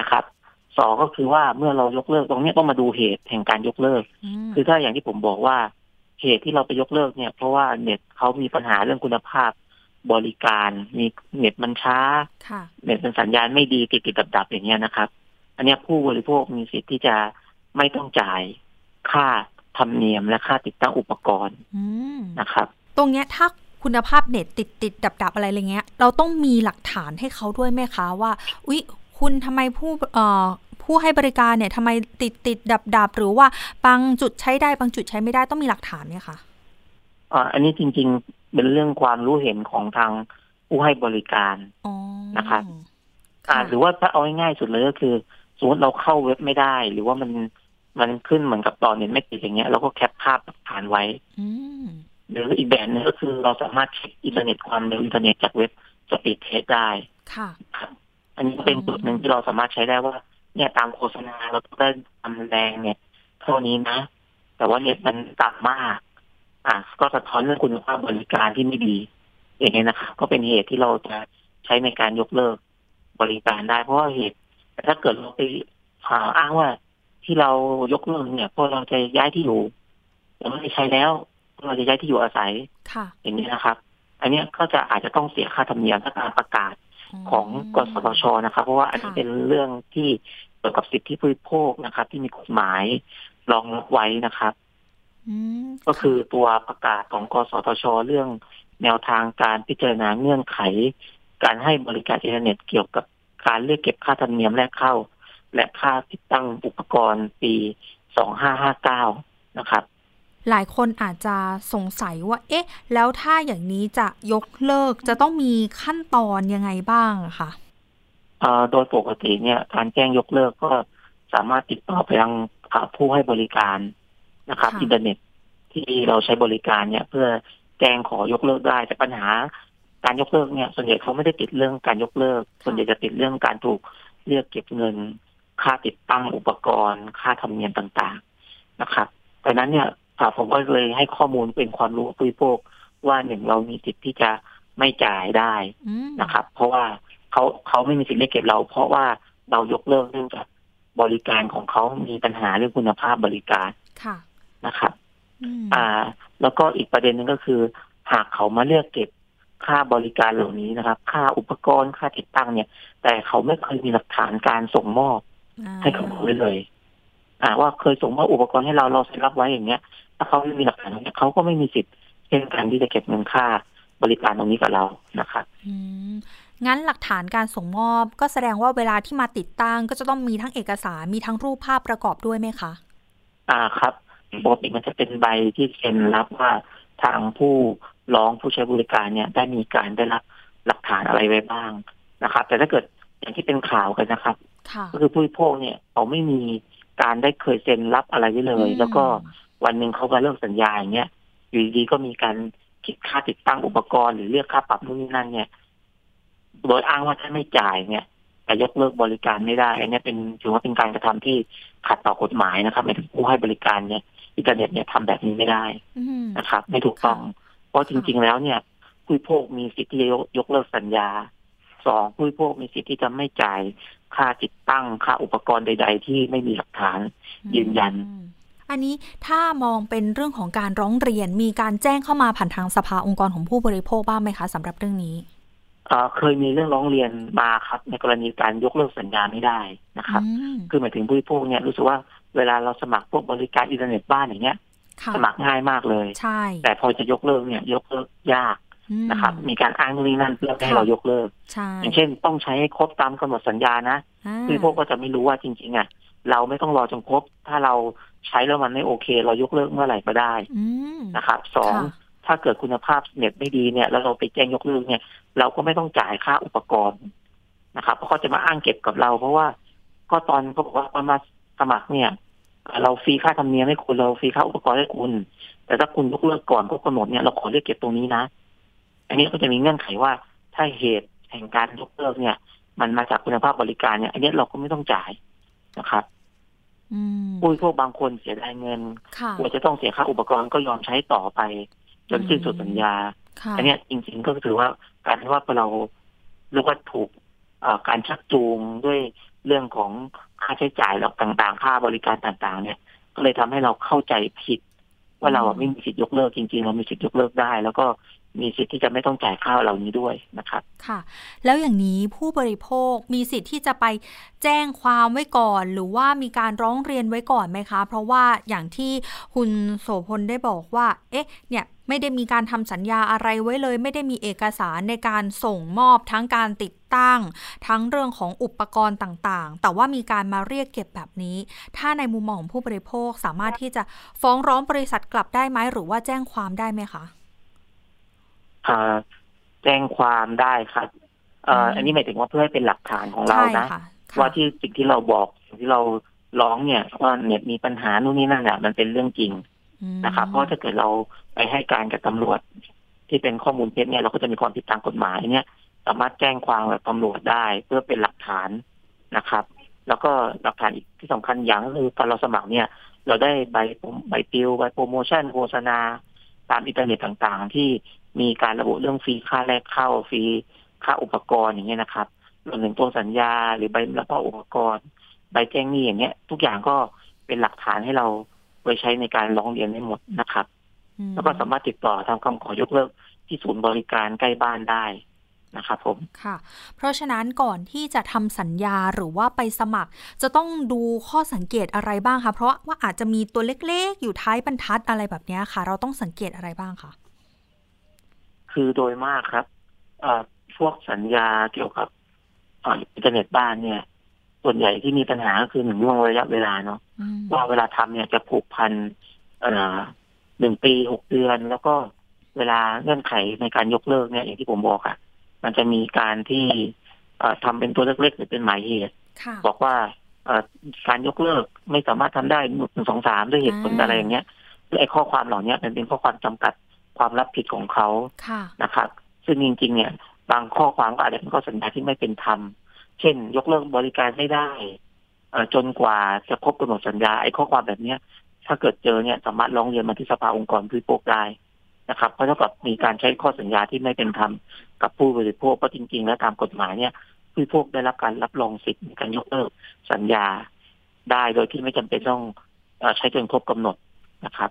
นะครับ2ก็คือว่าเมื่อเรายกเลิกตรงนี้ต้องมาดูเหตุแห่งการยกเลิกคือถ้าอย่างที่ผมบอกว่าเหตุที่เราไปยกเลิกเนี่ยเพราะว่าเน็ตเขามีปัญหาเรื่องคุณภาพบริการมีเน็ตมันช้าเน็ตสัญญาณไม่ดีติดดับๆอย่างเงี้ยนะครับอันนี้ผู้บริโภคมีสิทธิ์ที่จะไม่ต้องจ่ายค่าธรรมเนียมและค่าติดตั้งอุปกรณ์นะครับตรงเนี้ยถ้าคุณภาพเน็ตติดดับๆอะไรเงี้ยเราต้องมีหลักฐานให้เขาด้วยไหมคะว่าอุ๊ยคุณทำไมผู้ให้บริการเนี่ยทำไมติดดับๆหรือว่าบางจุดใช้ได้บางจุดใช้ไม่ได้ต้องมีหลักฐานไหมคะอันนี้จริงๆเป็นเรื่องความรู้เห็นของทางผู้ให้บริการนะครับหรือว่าถ้าเอาง่ายๆสุดเลยก็คือสมมติเราเข้าเว็บไม่ได้หรือว่ามันขึ้นเหมือนกับตอนเน็ตไม่ติดอย่างเงี้ยเราก็แคปภาพหลักฐานไว้หรืออีกแบบนึงก็คือเราสามารถเช็คอินเทอร์เน็ตความเร็วอินเทอร์เน็ตจากเว็บสปีดเทสได้อันนี้เป็นจุดหนึ่งที่เราสามารถใช้ได้ว่าเนี่ยตามโฆษณาเราต้องได้ความแรงเนี่ยเท่านี้นะแต่ว่าเน็ตมันต่ำมากก็สะท้อนเรื่องคุณภาพบริการที่ไม่ดีอย่างเงี้ยนะครับก็เป็นเหตุที่เราจะใช้ในการยกเลิกบริการได้เพราะว่าเหตุถ้าเกิดเราไปอ้างว่าที่เรายกเลิกเนี่ยเพราะเราจะย้ายที่อยู่เราไม่ใช้แล้วเราจะย้ายที่อยู่อาศัยอย่างเงี้ยนะครับอันนี้ก็จะอาจจะต้องเสียค่าธรรมเนียมตามประกาศของกสทช.นะครับเพราะว่าอันนี้เป็นเรื่องที่เกี่ยวกับสิทธิผู้บริโภคนะครับที่มีกฎหมายรองรับไว้นะครับก็คือตัวประกาศของกสทช.เรื่องแนวทางการพิจารณาเงื่อนไขการให้บริการอินเทอร์เน็ตเกี่ยวกับการเรียกเก็บค่าธรรมเนียมแรกเข้าและค่าติดตั้งอุปกรณ์ปี2559นะครับหลายคนอาจจะสงสัยว่าเอ๊ะแล้วถ้าอย่างนี้จะยกเลิกจะต้องมีขั้นตอนยังไงบ้างคะโดยปกติเนี่ยการแจ้งยกเลิกก็สามารถติดต่อไปยังผู้ให้บริการนะครับอินเทอร์เน็ตที่เราใช้บริการเนี่ยเพื่อแจ้งขอยกเลิกได้แต่ปัญหาการยกเลิกเนี่ยส่วนใหญ่เขาไม่ได้ติดเรื่องการยกเลิกส่วนใหญ่จะติดเรื่องการถูกเรียกเก็บเงินค่าติดตั้งอุปกรณ์ค่าธรรมเนียมต่างๆนะครับดังนั้นเนี่ยผมก็เลยให้ข้อมูลเป็นความรู้ผู้บริโภคว่าหนึ่งเรามีสิทธิ์ที่จะไม่จ่ายได้นะครับเพราะว่าเขาไม่มีสิทธิ์เรียกเก็บเราเพราะว่าเรายกเลิกเนื่องจากบริการของเขามีปัญหาเรื่องคุณภาพบริการนะครับแล้วก็อีกประเด็นนึงก็คือหากเขามาเรียกเก็บค่าบริการเหล่านี้นะครับค่าอุปกรณ์ค่าติดตั้งเนี่ยแต่เขาไม่เคยมีหลักฐานการส่งมอบให้กับเราเลยว่าเคยส่งมอบอุปกรณ์ให้เราเซ็นรับไว้อย่างเงี้ยถ้าเขาไม่มีหลักฐานเนี่ยเขาก็ไม่มีสิทธิ์เช่นกันที่จะเก็บเงินค่าบริการตรงนี้กับเรานะครับงั้นหลักฐานการส่งมอบก็แสดงว่าเวลาที่มาติดตั้งก็จะต้องมีทั้งเอกสารมีทั้งรูปภาพประกอบด้วยไหมคะครับ ปกติมันจะเป็นใบที่เซ็นรับว่าทางผู้ร้องผู้ใช้บริการเนี่ยได้มีการได้รับหลักฐานอะไรไว้บ้างนะครับแต่ถ้าเกิดอย่างที่เป็นข่าวกันนะครับก็คือผู้บริโภคเนี่ยเขาไม่มีการได้เคยเซ็นรับอะไรไว้เลยแล้วก็วันหนึ่งเขาก็เลิกสัญญาอย่างเงี้ยอยู่ดีๆก็มีการคิดค่าติดตั้งอุปกรณ์หรือเรียกค่าปรับนู่นนี่นั่นเนี่ยโดยอ้างว่าถ้าไม่จ่ายเนี่ยจะยกเลิกบริการไม่ได้อันนี้เป็นถือว่าเป็นการกระทำที่ขัดต่อกฎหมายนะครับผู้ให้บริการเนี่ยอินเทอร์เน็ตเนี่ยทำแบบนี้ไม่ได้นะครับไม่ถูกต้องเพราะจริงๆแล้วเนี่ยผู้บริโภคมีสิทธิ์ที่จะยกเลิกสัญญาสองผู้บริโภคมีสิทธิ์ที่จะไม่จ่ายค่าติดตั้งค่าอุปกรณ์ใดๆที่ไม่มีหลักฐานยืนยันอันนี้ถ้ามองเป็นเรื่องของการร้องเรียนมีการแจ้งเข้ามาผ่านทางสภาองค์กรของผู้บริโภคบ้างไหมคะสำหรับเรื่องนี้เคยมีเรื่องร้องเรียนมาครับในกรณีการยกเลิกสัญญาไม่ได้นะครับคือหมายถึงผู้บริโภคเนี่ยรู้สึกว่าเวลาเราสมัครพวกบริการอินเทอร์เน็ตบ้านอย่างเงี้ยสมัครง่ายมากเลยแต่พอจะยกเลิกเนี่ยยกเลิกยากนะครับมีการอ้างนู่นนี่นั่นเพื่อให้เรายกเลิกอย่างเช่นต้องใช้ครบตามกำหนดสัญญานะผู้บริโภคก็จะไม่รู้ว่าจริงๆอ่ะเราไม่ต้องรอจนครบถ้าเราใช้แล้วมันไม่โอเคเรายกเลิกเมื่อไหร่ก็ได้นะครับสองถ้าเกิดคุณภาพเน็ตไม่ดีเนี่ยแล้วเราไปแจ้งยกเลิกเนี่ยเราก็ไม่ต้องจ่ายค่าอุปกรณ์นะครับเพราะเขาจะมาอ้างเก็บกับเราเพราะว่าก็ตอนเขาบอกว่ามาสมัครเนี่ยเราฟรีค่าธรรมเนียมให้คุณเราฟรีค่าอุปกรณ์ให้คุณแต่ถ้าคุณยกเลิกก่อนก็กำหนดเนี่ยเราขอเรียกเก็บตรงนี้นะอันนี้ก็จะมีเงื่อนไขว่าถ้าเหตุแห่งการยกเลิกเนี่ยมันมาจากคุณภาพบริการเนี่ยอันนี้เราก็ไม่ต้องจ่ายนะครับผู้บริโภคบางคนเสียดายเงินกลัวจะต้องเสียค่าอุปกรณ์ก็ยอมใช้ต่อไปจนสิ้นสุดสัญญาอันนี้จริงๆก็ถือว่าการที่ว่าเราเรียกว่าถูกการชักจูงด้วยเรื่องของค่าใช้จ่ายหลักต่างๆค่าบริการต่างๆเนี่ยก็เลยทำให้เราเข้าใจผิดว่าเราไม่มีสิทธิ์ยกเลิกจริงๆเรามีสิทธิ์ยกเลิกได้แล้วก็มีสิทธิ์ที่จะไม่ต้องจ่ายค่าเหล่านี้ด้วยนะครับค่ะแล้วอย่างนี้ผู้บริโภคมีสิทธิ์ที่จะไปแจ้งความไว้ก่อนหรือว่ามีการร้องเรียนไว้ก่อนไหมคะเพราะว่าอย่างที่คุณโสพลได้บอกว่าเอ๊ะเนี่ยไม่ได้มีการทำสัญญาอะไรไว้เลยไม่ได้มีเอกสารในการส่งมอบทั้งการติดตั้งทั้งเรื่องของอุปกรณ์ต่างๆแต่ว่ามีการมาเรียกเก็บแบบนี้ถ้าในมุมมองของผู้บริโภคสามารถที่จะฟ้องร้องบริษัทกลับได้ไหมหรือว่าแจ้งความได้ไหมคะแจ้งความได้ครับอันนี้หมายถึงว่าเพื่อให้เป็นหลักฐานของเรานะว่าที่สิ่งที่เราบอกสิ่งที่เราร้องเนี่ยว่าเน็ตมีปัญหานู่นนี่นั่นเนี่ยมันเป็นเรื่องจริงนะครับเพราะถ้าเกิดเราไปให้การกับตำรวจที่เป็นข้อมูลเท็จเนี่ยเราก็จะมีความผิดตามกฎหมายเนี่ยสามารถแจ้งความกับตำรวจได้เพื่อเป็นหลักฐานนะครับแล้วก็หลักฐานอีกที่สำคัญอย่างก็คือตอนเราสมัครเนี่ยเราได้ใบปลิวใบโปรโมชั่นโฆษณาตามอินเทอร์เน็ตต่างๆที่มีการระบุเรื่องฟรีค่าแรกเข้าฟรีค่าอุปกรณ์อย่างเงี้ยนะครับรวมถึงตัวสัญญาหรือใบรับมอบอุปกรณ์ใบแจ้งหนี้อย่างเงี้ยทุกอย่างก็เป็นหลักฐานให้เราไว้ใช้ในการร้องเรียนได้หมดนะครับแล้วก็สามารถติดต่อทำคำขอยกเลิกที่ศูนย์บริการใกล้บ้านได้นะครับผมค่ะเพราะฉะนั้นก่อนที่จะทำสัญญาหรือว่าไปสมัครจะต้องดูข้อสังเกตอะไรบ้างคะเพราะว่าอาจจะมีตัวเล็กๆอยู่ท้ายบรรทัดอะไรแบบนี้ค่ะเราต้องสังเกตอะไรบ้างคะคือโดยมากครับพวกสัญญาเกี่ยวกับอินเทอร์เน็ตบ้านเนี่ยส่วนใหญ่ที่มีปัญหาก็คือหนึ่งเรื่องระยะเวลาเนาะว่าเวลาทำเนี่ยจะผูกพัน1 ปี 6 เดือนแล้วก็เวลาเงื่อนไขในการยกเลิกเนี่ยอย่างที่ผมบอกอะมันจะมีการที่ทำเป็นตัวเล็กๆหรือเป็นหมายเหตุบอกว่าการยกเลิกไม่สามารถทำได้1 2 3ด้วยเหตุผลอะไรอย่างเงี้ยไอ้ข้อความเหล่านี้เป็นข้อความจำกัดความรับผิดของเขานะครับซึ่งจริงๆเนี่ยบางข้อความก็อาจจะเป็นข้อสัญญาที่ไม่เป็นธรรมเช่นยกเลิกบริการไม่ได้จนกว่าจะครบกำหนดสัญญาไอ้ข้อความแบบนี้ถ้าเกิดเจอเนี่ยสามารถร้องเรียนมาที่สภาองค์กรผู้บริโภคได้นะครับเพราะเท่ากับมีการใช้ข้อสัญญาที่ไม่เป็นธรรมกับผู้บริโภคเพราะจริงๆแล้วตามกฎหมายเนี่ยผู้บริโภคได้รับการรับรองสิทธิ์ในการยกเลิกสัญญาได้โดยที่ไม่จำเป็นต้องใช้จนครบกำหนดนะครับ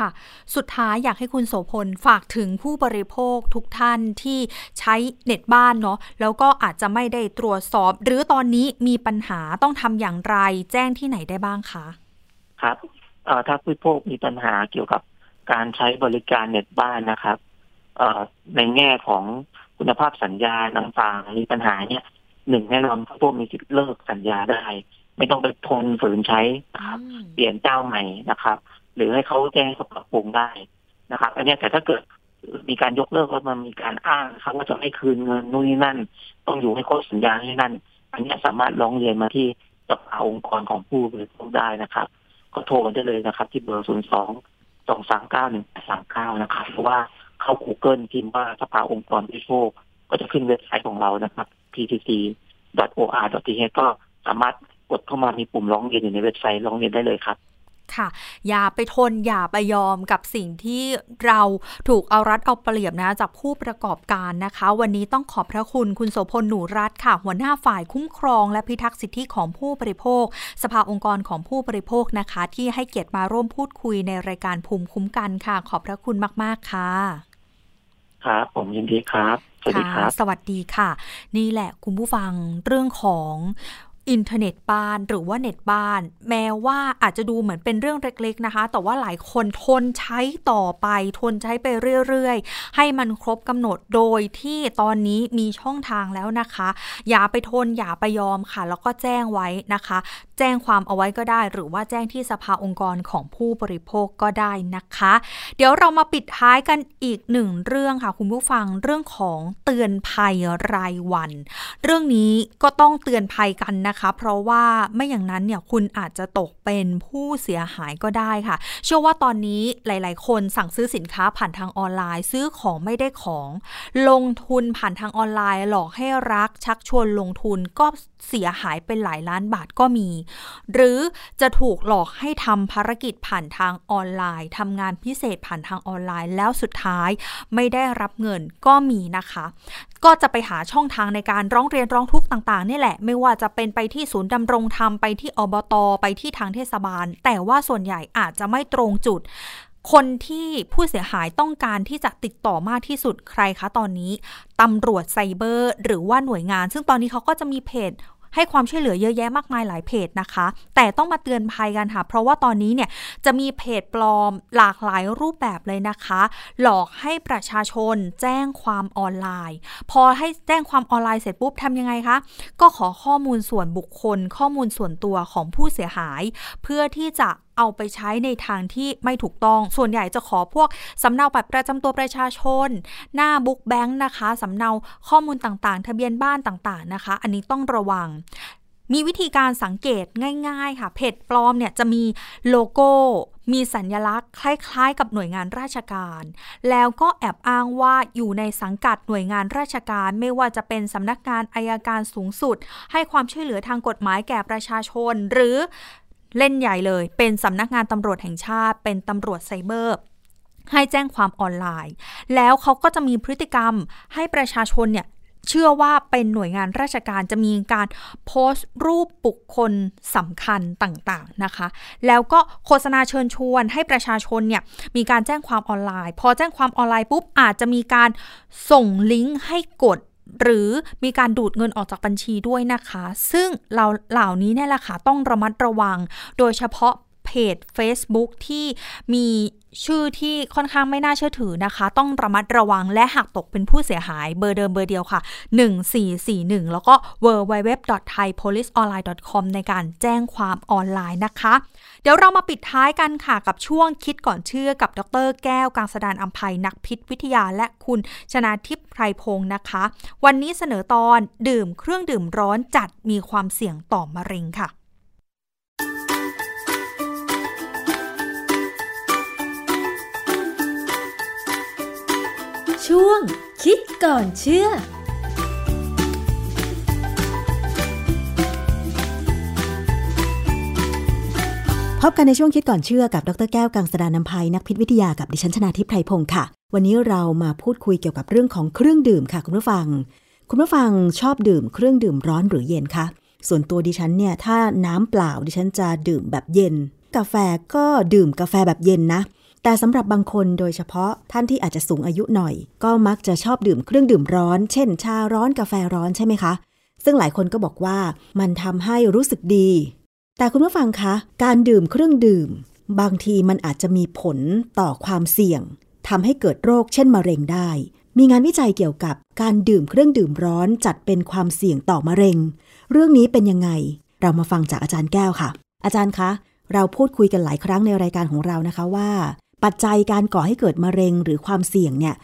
ค่ะสุดท้ายอยากให้คุณโสพลฝากถึงผู้บริโภคทุกท่านที่ใช้เน็ตบ้านเนาะแล้วก็อาจจะไม่ได้ตรวจสอบหรือตอนนี้มีปัญหาต้องทำอย่างไรแจ้งที่ไหนได้บ้างคะครับถ้าผู้บริโภคมีปัญหาเกี่ยวกับการใช้บริการเน็ตบ้านนะครับในแง่ของคุณภาพสัญญาต่างๆมีปัญหาเนี่ยแน่นอนผู้บริโภคมีสิทธิ์เลิกสัญญาได้ไม่ต้องไปทนฝืนใช้เปลี่ยนเจ้าใหม่นะครับ หรือให้เขาแจ้งปรับปรุงได้นะครับอันนี้แต่ถ้าเกิดมีการยกเลิกแล้วมันมีการอ้างเขาว่าจะให้คืนเงินนู่นนี่นั่นต้องอยู่ให้ครบสัญญานี่นั่นอันนี้สามารถร้องเรียนมาที่สภาองค์กรของผู้บริโภคได้นะครับก็โทรกันได้เลยนะครับที่เบอร์02-239-1839นะครับเพราะว่าเข้า Google พิมพ์ว่าสภาองค์กรผู้บริโภคก็จะขึ้นเว็บไซต์ของเรานะครับ ptc.or.th ก็สามารถกดเข้ามามีปุ่มร้องเรียนอยู่ในเว็บไซต์ร้องเรียนได้เลยครับค่ะอย่าไปทนอย่าไปยอมกับสิ่งที่เราถูกเอารัดเอาเปรียบนะจากผู้ประกอบการนะคะวันนี้ต้องขอบพระคุณคุณโสพลหนูรัตน์ค่ะหัวหน้าฝ่ายคุ้มครองและพิทักษ์สิทธิของผู้บริโภคสภาองค์กรของผู้บริโภคนะคะที่ให้เกียรติมาร่วมพูดคุยในรายการภูมิคุ้มกันค่ะขอบพระคุณมากๆค่ะครับผมยินดีครับสวัสดีครับสวัสดีค่ะนี่แหละคุณผู้ฟังเรื่องของอินเทอร์เน็ตบ้านหรือว่าเน็ตบ้านแม้ว่าอาจจะดูเหมือนเป็นเรื่องเล็กๆนะคะแต่ว่าหลายคนทนใช้ต่อไปทนใช้ไปเรื่อยๆให้มันครบกำหนดโดยที่ตอนนี้มีช่องทางแล้วนะคะอย่าไปทนอย่าไปยอมค่ะแล้วก็แจ้งไว้นะคะแจ้งความเอาไว้ก็ได้หรือว่าแจ้งที่สภาองค์กรของผู้บริโภคก็ได้นะคะเดี๋ยวเรามาปิดท้ายกันอีกหนึ่งเรื่องค่ะคุณผู้ฟังเรื่องของเตือนภัยรายวันเรื่องนี้ก็ต้องเตือนภัยกันนะคะเพราะว่าไม่อย่างนั้นเนี่ยคุณอาจจะตกเป็นผู้เสียหายก็ได้ค่ะเชื่อว่าตอนนี้หลายๆคนสั่งซื้อสินค้าผ่านทางออนไลน์ซื้อของไม่ได้ของลงทุนผ่านทางออนไลน์หลอกให้รักชักชวนลงทุนก็เสียหายเป็นหลายล้านบาทก็มีหรือจะถูกหลอกให้ทำภารกิจผ่านทางออนไลน์ทำงานพิเศษผ่านทางออนไลน์แล้วสุดท้ายไม่ได้รับเงินก็มีนะคะก็จะไปหาช่องทางในการร้องเรียนร้องทุกข์ต่างๆนี่แหละไม่ว่าจะเป็นไปที่ศูนย์ดำรงธรรมไปที่อบต.ไปที่ทางเทศบาลแต่ว่าส่วนใหญ่อาจจะไม่ตรงจุดคนที่ผู้เสียหายต้องการที่จะติดต่อมากที่สุดใครคะตอนนี้ตำรวจไซเบอร์หรือว่าหน่วยงานซึ่งตอนนี้เขาก็จะมีเพจให้ความช่วยเหลือเยอะแยะมากมายหลายเพจนะคะแต่ต้องมาเตือนภัยกันค่ะเพราะว่าตอนนี้เนี่ยจะมีเพจปลอมหลากหลายรูปแบบเลยนะคะหลอกให้ประชาชนแจ้งความออนไลน์พอให้แจ้งความออนไลน์เสร็จปุ๊บทำยังไงคะก็ขอข้อมูลส่วนบุคคลข้อมูลส่วนตัวของผู้เสียหายเพื่อที่จะเอาไปใช้ในทางที่ไม่ถูกต้องส่วนใหญ่จะขอพวกสำเนาบัตรประจำตัวประชาชนหน้าบุ๊กแบงค์นะคะสำเนาข้อมูลต่างๆทะเบียนบ้านต่างๆนะคะอันนี้ต้องระวังมีวิธีการสังเกตง่ายๆค่ะเพจปลอมเนี่ยจะมีโลโก้มีสัญลักษณ์คล้ายๆกับหน่วยงานราชการแล้วก็แอบอ้างว่าอยู่ในสังกัดหน่วยงานราชการไม่ว่าจะเป็นสำนักงานอัยการสูงสุดให้ความช่วยเหลือทางกฎหมายแก่ประชาชนหรือเล่นใหญ่เลยเป็นสำนักงานตำรวจแห่งชาติเป็นตำรวจไซเบอร์ให้แจ้งความออนไลน์แล้วเขาก็จะมีพฤติกรรมให้ประชาชนเนี่ยเชื่อว่าเป็นหน่วยงานราชการจะมีการโพสต์รูปบุคคลสำคัญต่างๆนะคะแล้วก็โฆษณาเชิญชวนให้ประชาชนเนี่ยมีการแจ้งความออนไลน์พอแจ้งความออนไลน์ปุ๊บอาจจะมีการส่งลิงก์ให้กดหรือมีการดูดเงินออกจากบัญชีด้วยนะคะซึ่งเราเหล่านี้เนี่ยแหละค่ะต้องระมัดระวังโดยเฉพาะเพจ Facebook ที่มีชื่อที่ค่อนข้างไม่น่าเชื่อถือนะคะต้องระมัดระวังและหากตกเป็นผู้เสียหายเบอร์เดิมเบอร์เดียวค่ะ1441แล้วก็ www.thaipoliceonline.com ในการแจ้งความออนไลน์นะคะเดี๋ยวเรามาปิดท้ายกันค่ะกับช่วงคิดก่อนเชื่อกับดร.แก้วกังสดาลอำไพนักพิษวิทยาและคุณชนาทิพย์ไพรพงศ์นะคะวันนี้เสนอตอนดื่มเครื่องดื่มร้อนจัดมีความเสี่ยงต่อมะเร็งค่ะช่วงคิดก่อนเชื่อพบกันในช่วงคิดก่อนเชื่อกับดร.แก้วกังสดาลอำไพนักพิษวิทยากับดิฉันชนาทิพย์ไพรพงศ์ค่ะวันนี้เรามาพูดคุยเกี่ยวกับเรื่องของเครื่องดื่มค่ะคุณผู้ฟังชอบดื่มเครื่องดื่มร้อนหรือเย็นคะส่วนตัวดิฉันเนี่ยถ้าน้ำเปล่าดิฉันจะดื่มแบบเย็นกาแฟก็ดื่มกาแฟแบบเย็นนะแต่สำหรับบางคนโดยเฉพาะท่านที่อาจจะสูงอายุหน่อยก็มักจะชอบดื่มเครื่องดื่มร้อนเช่นชาร้อนกาแฟร้อนใช่ไหมคะซึ่งหลายคนก็บอกว่ามันทำให้รู้สึกดีแต่คุณผู้ฟังคะการดื่มเครื่องดื่มบางทีมันอาจจะมีผลต่อความเสี่ยงทำให้เกิดโรคเช่นมะเร็งได้มีงานวิจัยเกี่ยวกับการดื่มเครื่องดื่มร้อนจัดเป็นความเสี่ยงต่อมะเร็งเรื่องนี้เป็นยังไงเรามาฟังจากอาจารย์แก้วค่ะอาจารย์คะ เราพูดคุยกันหลายครั้งในรายการของเรานะคะว่าปัจจัยการก่อให้เกิดมะเร็งหรือความเสี่ยงเนี่ย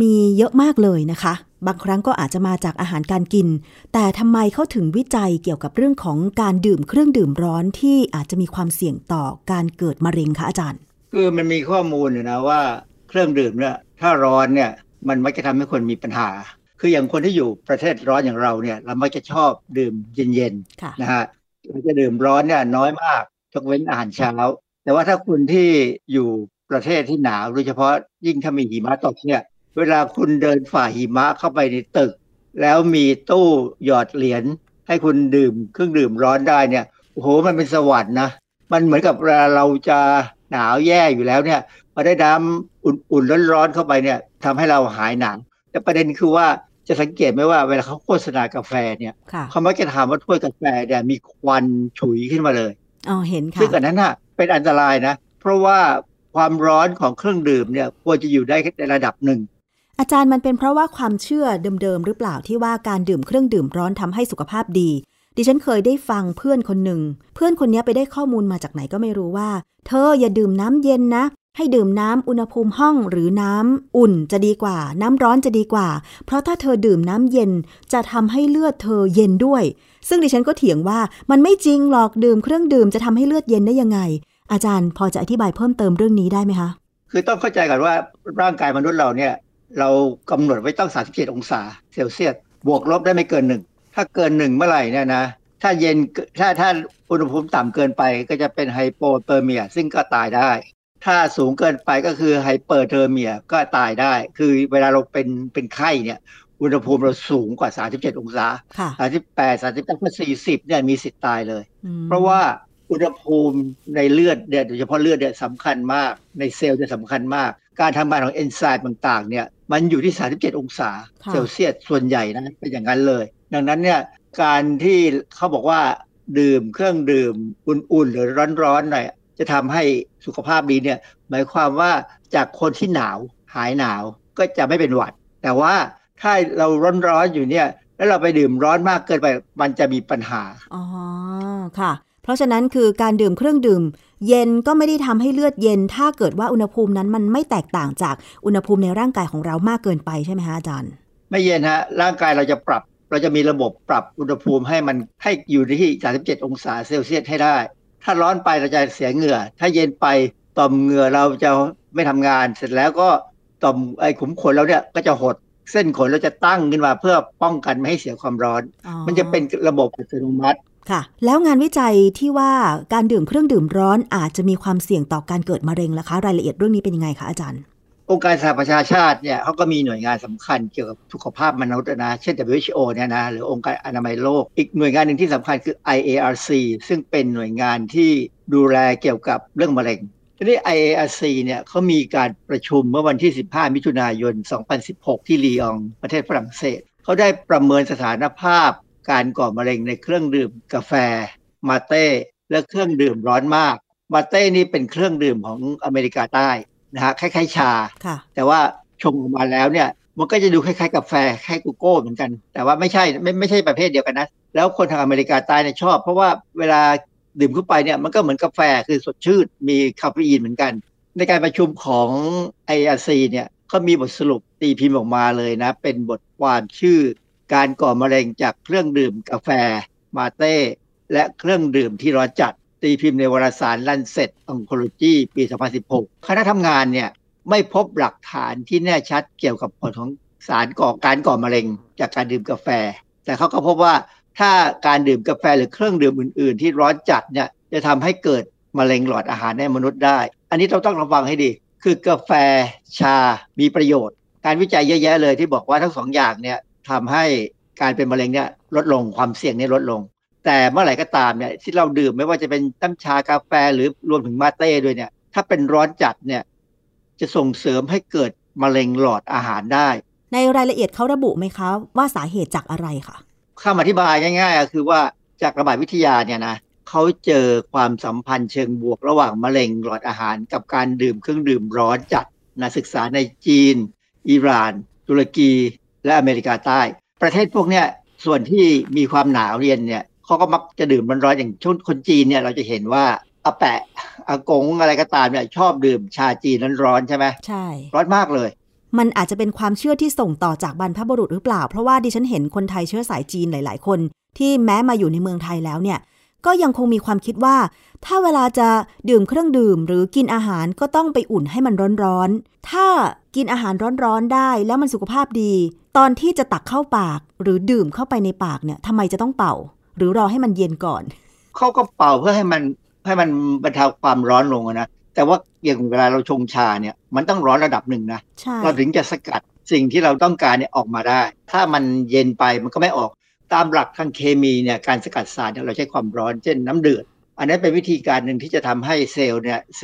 มีเยอะมากเลยนะคะบางครั้งก็อาจจะมาจากอาหารการกินแต่ทำไมเขาถึงวิจัยเกี่ยวกับเรื่องของการดื่มเครื่องดื่มร้อนที่อาจจะมีความเสี่ยงต่อการเกิดมะเร็งคะอาจารย์คือมันมีข้อมูลอยู่นะว่าเครื่องดื่มเนี่ยถ้าร้อนเนี่ยมันมักจะทำให้คนมีปัญหาคืออย่างคนที่อยู่ประเทศร้อนอย่างเราเนี่ยเรามักจะชอบดื่มเย็นๆนะฮะเราจะดื่มร้อนเนี่ยน้อยมากยกเว้นอาหารเช้าแต่ว่าถ้าคุณที่อยู่ประเทศที่หนาวโดยเฉพาะยิ่งถ้ามีหิมะตกเนี่ยเวลาคุณเดินฝ่าหิมะเข้าไปในตึกแล้วมีตู้หยอดเหรียญให้คุณดื่มเครื่องดื่มร้อนได้เนี่ยโอ้โหมันเป็นสวรรค์นะมันเหมือนกับเราจะหนาวแย่อยู่แล้วเนี่ยพอได้น้ำอุ่นๆร้อนๆเข้าไปเนี่ยทำให้เราหายหนาวแต่ประเด็นคือว่าจะสังเกตไหมว่าเวลาเขาโฆษณากาแฟเนี่ยเขามักจะถามว่าถ้วยกาแฟเนี่ยมีควันฉุยขึ้นมาเลยอ๋อเห็นค่ะซึ่งอันนั้นน่ะเป็นอันตรายนะเพราะว่าความร้อนของเครื่องดื่มเนี่ยควรจะอยู่ได้ในระดับหนึ่งอาจารย์มันเป็นเพราะว่าความเชื่อเดิมๆหรือเปล่าที่ว่าการดื่มเครื่องดื่มร้อนทำให้สุขภาพดีดิฉันเคยได้ฟังเพื่อนคนหนึ่งเพื่อนคนนี้ไปได้ข้อมูลมาจากไหนก็ไม่รู้ว่าเธออย่าดื่มน้ำเย็นนะให้ดื่มน้ำอุณหภูมิห้องหรือน้ำอุ่นจะดีกว่าน้ำร้อนจะดีกว่าเพราะถ้าเธอดื่มน้ำเย็นจะทำให้เลือดเธอเย็นด้วยซึ่งดิฉันก็เถียงว่ามันไม่จริงหรอกดื่มเครื่องดื่มจะทำให้เลือดเย็นได้ยังไงอาจารย์พอจะอธิบายเพิ่มเติมเรื่องนี้ได้ไหมคะคือต้องเข้าใจก่อนว่าร่างกายมนุษย์เราเนี่ยเรากำหนดไว้ต้อง37องศาเซลเซียสบวกลบได้ไม่เกิน1ถ้าเกิน1เมื่อไหร่เนี่ยนะถ้าเย็นถ้าอุณหภูมิต่ำเกินไปก็จะเป็นไฮโปเทอร์เมียซึ่งก็ตายได้ถ้าสูงเกินไปก็คือไฮเปอร์เทอร์เมียก็ตายได้คือเวลาเราเป็นไข้เนี่ยอุณหภูมิเราสูงกว่า37องศา38 39 40เนี่ยมีสิทธิ์ตายเลยเพราะว่าอุณหภูมิในเลือดเนี่ยโดยเฉพาะเลือดเนี่ยสำคัญมากในเซลล์เนี่ยสำคัญมากการทำงานของเอนไซม์ต่างๆเนี่ยมันอยู่ที่37องศาเซลเซียสส่วนใหญ่นะเป็นอย่างนั้นเลยดังนั้นเนี่ยการที่เขาบอกว่าดื่มเครื่องดื่มอุ่นๆหรือร้อนๆหน่อยจะทำให้สุขภาพดีเนี่ยหมายความว่าจากคนที่หนาวหายหนาวก็จะไม่เป็นหวัดแต่ว่าถ้าเราร้อนๆอยู่เนี่ยแล้วเราไปดื่มร้อนมากเกินไปมันจะมีปัญหาอ๋อค่ะเพราะฉะนั้นคือการดื่มเครื่องดื่มเย็นก็ไม่ได้ทำให้เลือดเย็นถ้าเกิดว่าอุณหภูมินั้นมันไม่แตกต่างจากอุณหภูมิในร่างกายของเรามากเกินไปใช่ไหมฮะอาจารย์ไม่เย็นฮะร่างกายเราจะปรับเราจะมีระบบปรับอุณหภูมิให้มันให้อยู่ที่37องศาเซลเซียสให้ได้ถ้าร้อนไปเราจะเสียเหงื่อถ้าเย็นไปต่อมเหงื่อเราจะไม่ทำงานเสร็จแล้วก็ต่อมไอ้ขุมขนเราเนี่ยก็จะหดเส้นขนเราจะตั้งขึ้นมาเพื่อป้องกันไม่ให้เสียความร้อนมันจะเป็นระบบอัตโนมัติค่ะแล้วงานวิจัยที่ว่าการดื่มเครื่องดื่มร้อนอาจจะมีความเสี่ยงต่อการเกิดมะเร็งล่ะคะรายละเอียดเรื่องนี้เป็นยังไงคะอาจารย์องค์การสหประชาชาติเนี่ยเขาก็มีหน่วยงานสำคัญเกี่ยวกับสุขภาพมนุษย์นะเช่น WHO เนี่ยนะหรือองค์การอนามัยโลกอีกหน่วยงานหนึ่งที่สำคัญคือ IARC ซึ่งเป็นหน่วยงานที่ดูแลเกี่ยวกับเรื่องมะเร็งทีนี้ IARC เนี่ยเขามีการประชุมเมื่อวันที่15มิถุนายน2016ที่ลียงประเทศฝรั่งเศสเขาได้ประเมินสถานภาพการก่อมะเร็งในเครื่องดื่มกาแฟมาเต้และเครื่องดื่มร้อนมากมาเต้นี่เป็นเครื่องดื่มของอเมริกาใต้นะฮะคล้ายๆชาแต่ว่าชงออกมาแล้วเนี่ยมันก็จะดูคล้ายๆกาแฟคล้ายโกโก้เหมือนกันแต่ว่าไม่ใช่ประเภทเดียวกันนะแล้วคนทางอเมริกาใต้เนี่ยชอบเพราะว่าเวลาดื่มเข้าไปเนี่ยมันก็เหมือนกาแฟคือสดชื่นมีคาเฟอีนเหมือนกันในการประชุมของ IARC เนี่ยเขามีบทสรุปตีพิมพ์ออกมาเลยนะเป็นบทความชื่อการก่อมะเร็งจากเครื่องดื่มกาแฟมาเต้และเครื่องดื่มที่ร้อนจัดตีพิมพ์ในวารสาร Lancet Oncology ปี2016คณะทำงานเนี่ยไม่พบหลักฐานที่แน่ชัดเกี่ยวกับผลของสารก่อการก่อมะเร็งจากการดื่มกาแฟแต่เขาก็พบว่าถ้าการดื่มกาแฟหรือเครื่องดื่มอื่นๆที่ร้อนจัดเนี่ยจะทำให้เกิดมะเร็งหลอดอาหารในมนุษย์ได้อันนี้เราต้องระวังให้ดีคือกาแฟชามีประโยชน์การวิจัยเยอะแยะเลยที่บอกว่าทั้ง2 อย่างเนี่ยทำให้การเป็นมะเร็งเนี่ยลดลงความเสี่ยงเนี่ยลดลงแต่เมื่อไหร่ก็ตามเนี่ยที่เราดื่มไม่ว่าจะเป็นน้ำชากาแฟหรือรวมถึงมาเต้ด้วยเนี่ยถ้าเป็นร้อนจัดเนี่ยจะส่งเสริมให้เกิดมะเร็งหลอดอาหารได้ในรายละเอียดเขาระบุไหมคะว่าสาเหตุจากอะไรคะคำอธิบายง่ายๆก็คือว่าจากระบาดวิทยาเนี่ยนะเขาเจอความสัมพันธ์เชิงบวกระหว่างมะเร็งหลอดอาหารกับการดื่มเครื่องดื่มร้อนจัดนะศึกษาในจีนอิหร่านตุรกีและอเมริกาใต้ประเทศพวกเนี้ยส่วนที่มีความหนาวเย็นเนี่ยเขาก็มักจะดื่มร้อนๆอย่างช่วงคนจีนเนี่ยเราจะเห็นว่า อาแปะอากงอะไรก็ตามเนี่ยชอบดื่มชาจีนร้อนๆใช่ไหมใช่ร้อนมากเลยมันอาจจะเป็นความเชื่อที่ส่งต่อจากบรรพบุรุษหรือเปล่าเพราะว่าดิฉันเห็นคนไทยเชื้อสายจีนหลายๆคนที่แม้มาอยู่ในเมืองไทยแล้วเนี่ยก็ยังคงมีความคิดว่าถ้าเวลาจะดื่มเครื่องดื่มหรือกินอาหารก็ต้องไปอุ่นให้มันร้อนๆถ้ากินอาหารร้อนๆได้แล้วมันสุขภาพดีตอนที่จะตักเข้าปากหรือดื่มเข้าไปในปากเนี่ยทำไมจะต้องเป่าหรือรอให้มันเย็นก่อนเขาก็เป่าเพื่อให้มันบรรเทาความร้อนลงนะแต่ว่าอย่างเวลาเราชงชาเนี่ยมันต้องร้อนระดับหนึ่งนะเราถึงจะสกัดสิ่งที่เราต้องการเนี่ยออกมาได้ถ้ามันเย็นไปมันก็ไม่ออกตามหลักทางเคมีเนี่ยการสกัดสารเนี่ยเราใช้ความร้อนเช่นน้ำเดือดอันนั้นเป็นวิธีการหนึ่งที่จะทำให้เซล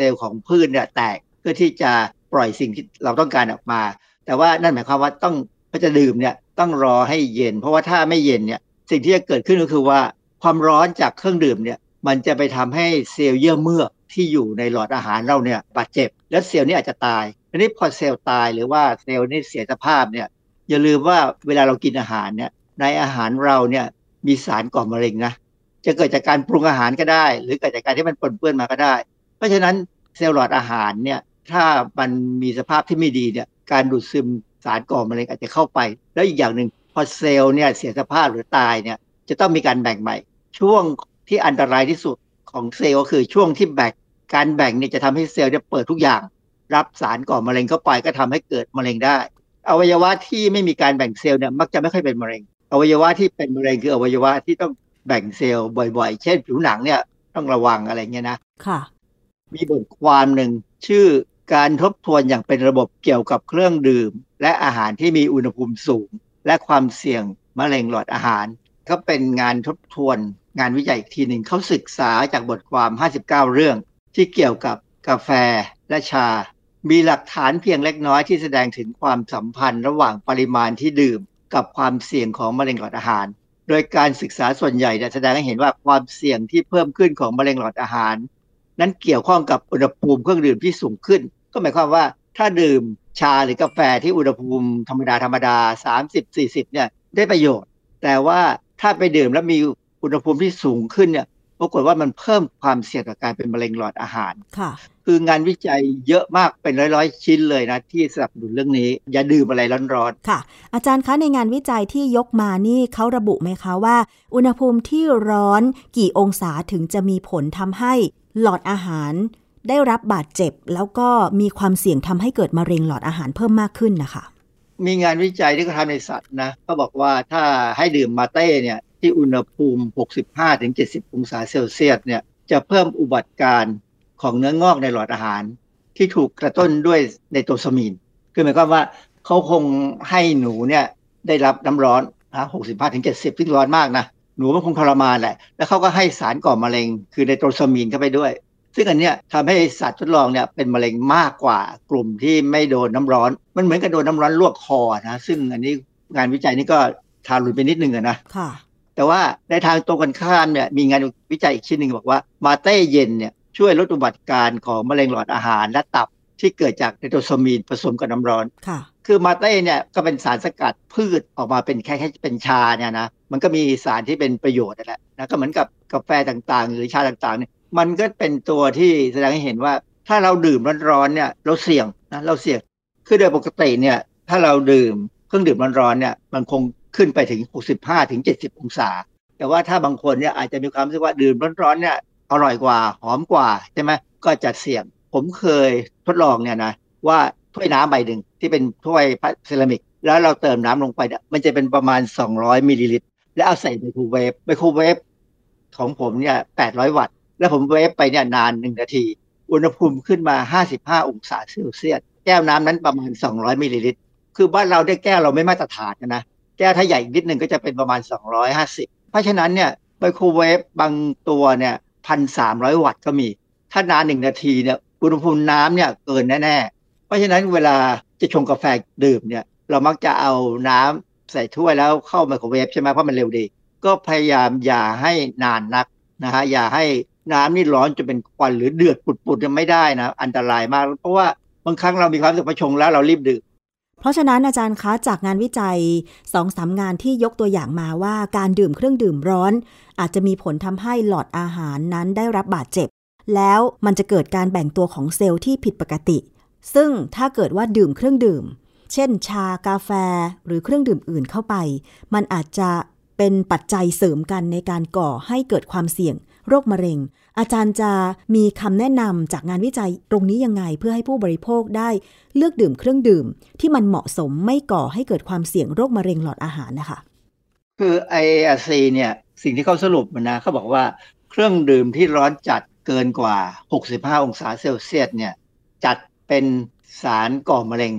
ล์ของพืชเนี่ยแตกเพื่อที่จะปล่อยสิ่งที่เราต้องการออกมาแต่ว่านั่นหมายความว่าต้องถ้าจะดื่มเนี่ยต้องรอให้เย็นเพราะว่าถ้าไม่เย็นเนี่ยสิ่งที่จะเกิดขึ้นก็คือว่าความร้อนจากเครื่องดื่มเนี่ยมันจะไปทำให้เซลล์เยื่อเมือกที่อยู่ในหลอดอาหารเราเนี่ยบาดเจ็บและเซลล์นี้อาจจะตายอันนี้พอเซลล์ตายหรือว่าเซลล์นี้เสียสภาพเนี่ยอย่าลืมว่าเวลาเรากินอาหารเนี่ยในอาหารเราเนี่ยมีสารก่อมะเร็งนะจะเกิดจากการปรุงอาหารก็ได้หรือเกิดจากการที่มันปนเปื้อนมาก็ได้เพราะฉะนั้นเซลล์หลอดอาหารเนี่ยถ้ามันมีสภาพที่ไม่ดีเนี่ยการดูดซึมสารก่อมะเร็งอาจจะเข้าไปแล้วอีกอย่างหนึ่งพอเซลล์เนี่ยเสียสภาพหรือตายเนี่ยจะต้องมีการแบ่งใหม่ช่วงที่อันตรายที่สุดของเซลล์ก็คือช่วงที่แบ่งการแบ่งเนี่ยจะทำให้เซลล์เนี่ยเปิดทุกอย่างรับสารก่อมะเร็งเข้าไปก็ทำให้เกิดมะเร็งได้อวัยวะที่ไม่มีการแบ่งเซลล์เนี่ยมักจะไม่ค่อยเป็นมะเร็งอวัยวะที่เป็นมะเร็งคืออวัยวะที่ต้องแบ่งเซลล์บ่อยๆเช่นผิวหนังเนี่ยต้องระวังอะไรเงี้ยนะค่ะมีบทความหนึ่งชื่อการทบทวนอย่างเป็นระบบเกี่ยวกับเครื่องดื่มและอาหารที่มีอุณหภูมิสูงและความเสี่ยงมะเร็งหลอดอาหารก็เป็นงานทบทวนงานวิจัยอีกทีหนึ่งเขาศึกษาจากบทความ59เรื่องที่เกี่ยวกับกาแฟและชามีหลักฐานเพียงเล็กน้อยที่แสดงถึงความสัมพันธ์ระหว่างปริมาณที่ดื่มกับความเสี่ยงของมะเร็งหลอดอาหารโดยการศึกษาส่วนใหญ่แสดงให้เห็นว่าความเสี่ยงที่เพิ่มขึ้นของมะเร็งหลอดอาหารนั้นเกี่ยวข้องกับอุณหภูมิเครื่องดื่มที่สูงขึ้นก็หมายความว่าถ้าดื่มชาหรือกาแฟที่อุณหภูมิธรรมดา 30-40 เนี่ยได้ประโยชน์แต่ว่าถ้าไปดื่มแล้วมีอุณหภูมิที่สูงขึ้นเนี่ยปรากฏว่ามันเพิ่มความเสี่ยงต่อการเป็นมะเร็งหลอดอาหารค่ะคืองานวิจัยเยอะมากเป็นร้อยๆชิ้นเลยนะที่สนับสนุนเรื่องนี้อย่าดื่มอะไรร้อนๆค่ะอาจารย์คะในงานวิจัยที่ยกมานี่เขาระบุไหมคะว่าอุณหภูมิที่ร้อนกี่องศาถึงจะมีผลทำให้หลอดอาหารได้รับบาดเจ็บแล้วก็มีความเสี่ยงทำให้เกิดมะเร็งหลอดอาหารเพิ่มมากขึ้นนะคะมีงานวิจัยที่เขาทำในสัตว์นะเขาบอกว่าถ้าให้ดื่มมาเต้เนี่ยที่อุณหภูมิ 65-70 องศาเซลเซียสเนี่ยจะเพิ่มอุบัติการของเนื้องอกในหลอดอาหารที่ถูกกระตุ้นด้วยไนโตซามีนคือหมายความว่าเขาคงให้หนูเนี่ยได้รับน้ำร้อนนะ65-70 ซึ่งร้อนมากนะหนูมันคงทรมานแหละแล้วเขาก็ให้สารก่อมะเร็งคือไนโตซามีนเข้าไปด้วยซึ่งอันเนี้ยทำให้สัตว์ทดลองเนี่ยเป็นมะเร็งมากกว่ากลุ่มที่ไม่โดนน้ำร้อนมันเหมือนกับโดนน้ำร้อนลวกคอนะซึ่งอันนี้งานวิจัยนี่ก็ทารุณไปนิดนึงนะค่ะแต่ว่าในทางตรงกันข้ามเนี่ยมีงานวิจัยอีกชิ้นหนึ่งบอกว่ามาเต้เย็นเนี่ยช่วยลดอุบัติการของมะเร็งหลอดอาหารและตับที่เกิดจากไนโตซามีนผสมกับน้ำร้อนค่ะคือมาเต้เนี่ยก็เป็นสารสกัดพืชออกมาเป็นแค่เป็นชาเนี่ยนะมันก็มีสารที่เป็นประโยชน์นั่นแหละนะก็เหมือนกับกาแฟต่างๆหรือชาต่างๆเนี่ยมันก็เป็นตัวที่แสดงให้เห็นว่าถ้าเราดื่มร้อนๆเนี่ยเราเสี่ยงนะเราเสี่ยงคือโดยปกติเนี่ยถ้าเราดื่มเครื่องดื่มร้อนๆเนี่ยมันคงขึ้นไปถึง 65-70 องศาแต่ว่าถ้าบางคนเนี่ยอาจจะมีความรู้สึกว่าดื่มร้อนๆเนี่ยอร่อยกว่าหอมกว่าใช่ไหมก็จะเสี่ยงผมเคยทดลองเนี่ยนะว่าถ้วยน้ำใบหนึ่งที่เป็นถ้วยเซรามิกแล้วเราเติมน้ำลงไปเนี่ยมันจะเป็นประมาณ200มิลลิลิตรแล้วเอาใส่ไมโครเวฟของผมเนี่ย800วัตต์แล้วผมเวฟไปเนี่ยนาน1นาทีอุณหภูมิขึ้นมา55องศาเซลเซียสแก้วน้ำนั้นประมาณ200มิลลิลิตรคือบ้านเราได้แก้วเราไม่มาตรฐานนะแก้วถ้าใหญ่นิดนึงก็จะเป็นประมาณ250เพราะฉะนั้นเนี่ยไมโครเวฟบางตัวเนี่ย 1,300 วัตต์ก็มีถ้านาน1นาทีเนี่ยอุณหภูมิน้ำเนี่ยเกินแน่ๆเพราะฉะนั้นเวลาจะชงกาแฟดื่มเนี่ยเรามักจะเอาน้ำใส่ถ้วยแล้วเข้าไมโครเวฟใช่ไหมเพราะมันเร็วดีก็พยายามอย่าให้นานนักนะฮะอย่าให้น้ำนี่ร้อนจนเป็นควันหรือเดือดปุดๆยังไม่ได้นะอันตรายมากเพราะว่าบางครั้งเรามีความรู้สึกประชงแล้วเรารีบดื่มเพราะฉะนั้นอาจารย์คะจากงานวิจัย 2-3 งานที่ยกตัวอย่างมาว่าการดื่มเครื่องดื่มร้อนอาจจะมีผลทำให้หลอดอาหารนั้นได้รับบาดเจ็บ แล้วมันจะเกิดการแบ่งตัวของเซลล์ที่ผิดปกติซึ่งถ้าเกิดว่าดื่มเครื่องดื่มเช่นชากาแฟหรือเครื่องดื่มอื่นเข้าไปมันอาจจะเป็นปัจจัยเสริมกันในการก่อให้เกิดความเสี่ยงโรคมะเร็งอาจารย์จะมีคำแนะนำจากงานวิจัยตรงนี้ยังไงเพื่อให้ผู้บริโภคได้เลือกดื่มเครื่องดื่มที่มันเหมาะสมไม่ก่อให้เกิดความเสี่ยงโรคมะเร็งหลอดอาหารนะคะคือ IARC เนี่ยสิ่งที่เขาสรุปนะเขาบอกว่าเครื่องดื่มที่ร้อนจัดเกินกว่า65องศาเซลเซียสเนี่ยจัดเป็นสารก่อมะเร็ง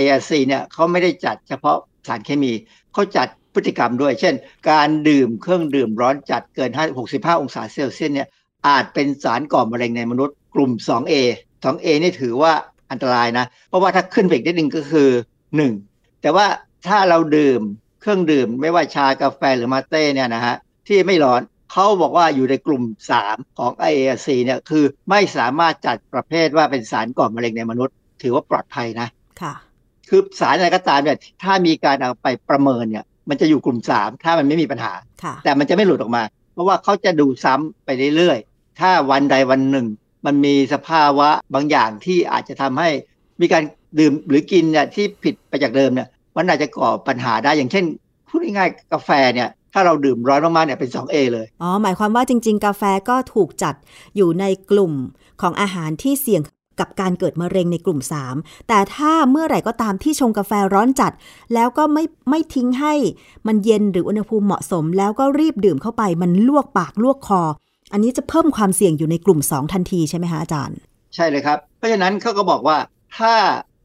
IARC เนี่ยเขาไม่ได้จัดเฉพาะสารเคมีเขาจัดพฤติกรรมด้วยเช่นการดื่มเครื่องดื่มร้อนจัดเกิน65องศาเซลเซียสเนี่ยอาจเป็นสารก่อมะเร็งในมนุษย์กลุ่ม 2A 2A นี่ถือว่าอันตรายนะเพราะว่าถ้าขึ้นไปอีกนิดนึงก็คือ1แต่ว่าถ้าเราดื่มเครื่องดื่มไม่ว่าชากาแฟหรือมาเต้เนี่ยนะฮะที่ไม่ร้อนเขาบอกว่าอยู่ในกลุ่ม3ของ IARC เนี่ยคือไม่สามารถจัดประเภทว่าเป็นสารก่อมะเร็งในมนุษย์ถือว่าปลอดภัยนะค่ะคือสารอะไรก็ตามเนี่ยถ้ามีการเอาไปประเมินเนี่ยมันจะอยู่กลุ่ม3ถ้ามันไม่มีปัญหาแต่มันจะไม่หลุดออกมาเพราะว่าเขาจะดูซ้ำไปเรื่อยๆถ้าวันใดวันหนึ่งมันมีสภาวะบางอย่างที่อาจจะทำให้มีการดื่มหรือกินเนี่ยที่ผิดไปจากเดิมเนี่ยมันอาจจะก่อปัญหาได้อย่างเช่นพูดง่ายๆกาแฟเนี่ยถ้าเราดื่มร้อนมากๆเนี่ยเป็น 2A เลยอ๋อหมายความว่าจริงๆกาแฟก็ถูกจัดอยู่ในกลุ่มของอาหารที่เสี่ยงกับการเกิดมะเร็งในกลุ่ม3แต่ถ้าเมื่อไหร่ก็ตามที่ชงกาแฟร้อนจัดแล้วก็ไม่ทิ้งให้มันเย็นหรืออุณหภูมิเหมาะสมแล้วก็รีบดื่มเข้าไปมันลวกปากลวกคออันนี้จะเพิ่มความเสี่ยงอยู่ในกลุ่ม2ทันทีใช่ไหมคะอาจารย์ใช่เลยครับเพราะฉะนั้นเขาก็บอกว่าถ้า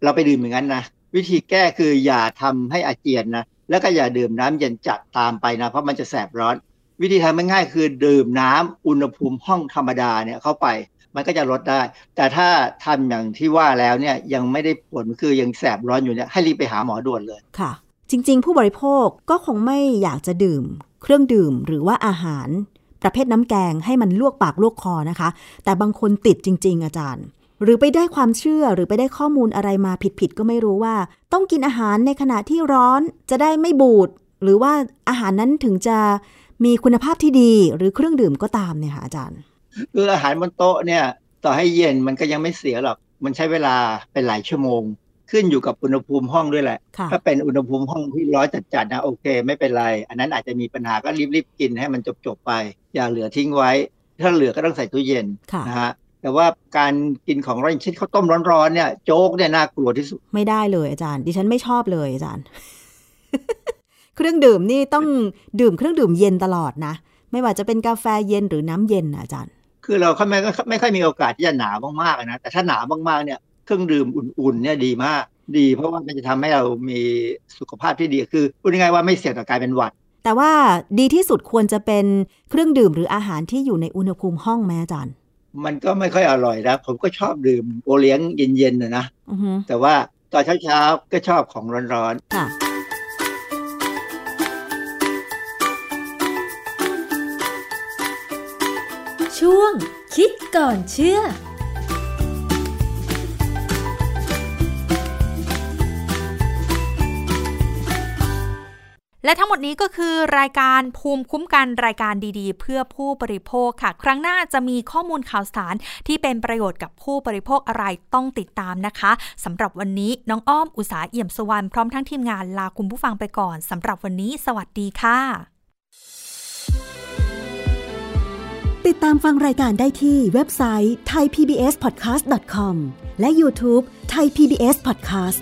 เราไปดื่มอย่างนั้นนะวิธีแก้คืออย่าทำให้อาเจียนนะแล้วก็อย่าดื่มน้ำเย็นจัดตามไปนะเพราะมันจะแสบร้อนวิธีทำง่ายๆคือดื่มน้ำอุณหภูมิห้องธรรมดาเนี่ยเข้าไปมันก็จะลดได้แต่ถ้าทำอย่างที่ว่าแล้วเนี่ยยังไม่ได้ผลคือยังแสบร้อนอยู่เนี่ยให้รีบไปหาหมอด่วนเลยค่ะจริงๆผู้บริโภคก็คงไม่อยากจะดื่มเครื่องดื่มหรือว่าอาหารประเภทน้ำแกงให้มันลวกปากลวกคอนะคะแต่บางคนติดจริงๆอาจารย์หรือไปได้ความเชื่อหรือไปได้ข้อมูลอะไรมาผิดๆก็ไม่รู้ว่าต้องกินอาหารในขณะที่ร้อนจะได้ไม่บูดหรือว่าอาหารนั้นถึงจะมีคุณภาพที่ดีหรือเครื่องดื่มก็ตามเนี่ยค่ะอาจารย์คืออาหารบนโต๊ะเนี่ยต่อให้เย็นมันก็ยังไม่เสียหรอกมันใช้เวลาเป็นหลายชั่วโมงขึ้นอยู่กับอุณหภูมิห้องด้วยแหละถ้าเป็นอุณหภูมิห้องที่ร้อนจัดๆนะโอเคไม่เป็นไรอันนั้นอาจจะมีปัญหาก็รีบๆกินให้มันจบๆไปอย่าเหลือทิ้งไว้ถ้าเหลือก็ต้องใส่ตู้เย็นนะฮะแต่ว่าการกินของร้อนเช่นข้าวต้มร้อนๆเนี่ยโจ๊กเนี่ยน่ากลัวที่สุดไม่ได้เลยอาจารย์ดิฉันไม่ชอบเลยอาจารย์ เครื่องดื่มนี่ต้องดื่มเครื่องดื่มเย็นตลอดนะไม่ว่าจะเป็นกาแฟเย็นหรือน้ำเย็นอาจารย์คือเราไม่ค่อยมีโอกาสที่จะหนาวมากๆนะแต่ถ้าหนาวมากๆเนี่ยเครื่องดื่มอุ่นๆเนี่ยดีมากดีเพราะว่ามันจะทำให้เรามีสุขภาพที่ดีคือพูดง่ายๆว่าไม่เสี่ยงต่อการเป็นหวัดแต่ว่าดีที่สุดควรจะเป็นเครื่องดื่มหรืออาหารที่อยู่ในอุณหภูมิห้องแม่อาจารย์มันก็ไม่ค่อยอร่อยนะผมก็ชอบดื่มโอเลี้ยงเย็นๆนะแต่ว่าตอนเช้าๆก็ชอบของร้อนๆค่ะช่วงคิดก่อนเชื่อและทั้งหมดนี้ก็คือรายการภูมิคุ้มกันรายการดีๆเพื่อผู้บริโภคค่ะครั้งหน้าจะมีข้อมูลข่าวสารที่เป็นประโยชน์กับผู้บริโภคอะไรต้องติดตามนะคะสำหรับวันนี้น้องอ้อมอุษาเอี่ยมสุวรรณพร้อมทั้งทีมงานลาคุณผู้ฟังไปก่อนสำหรับวันนี้สวัสดีค่ะติดตามฟังรายการได้ที่เว็บไซต์ thaipbspodcast.com และ YouTube thaipbspodcast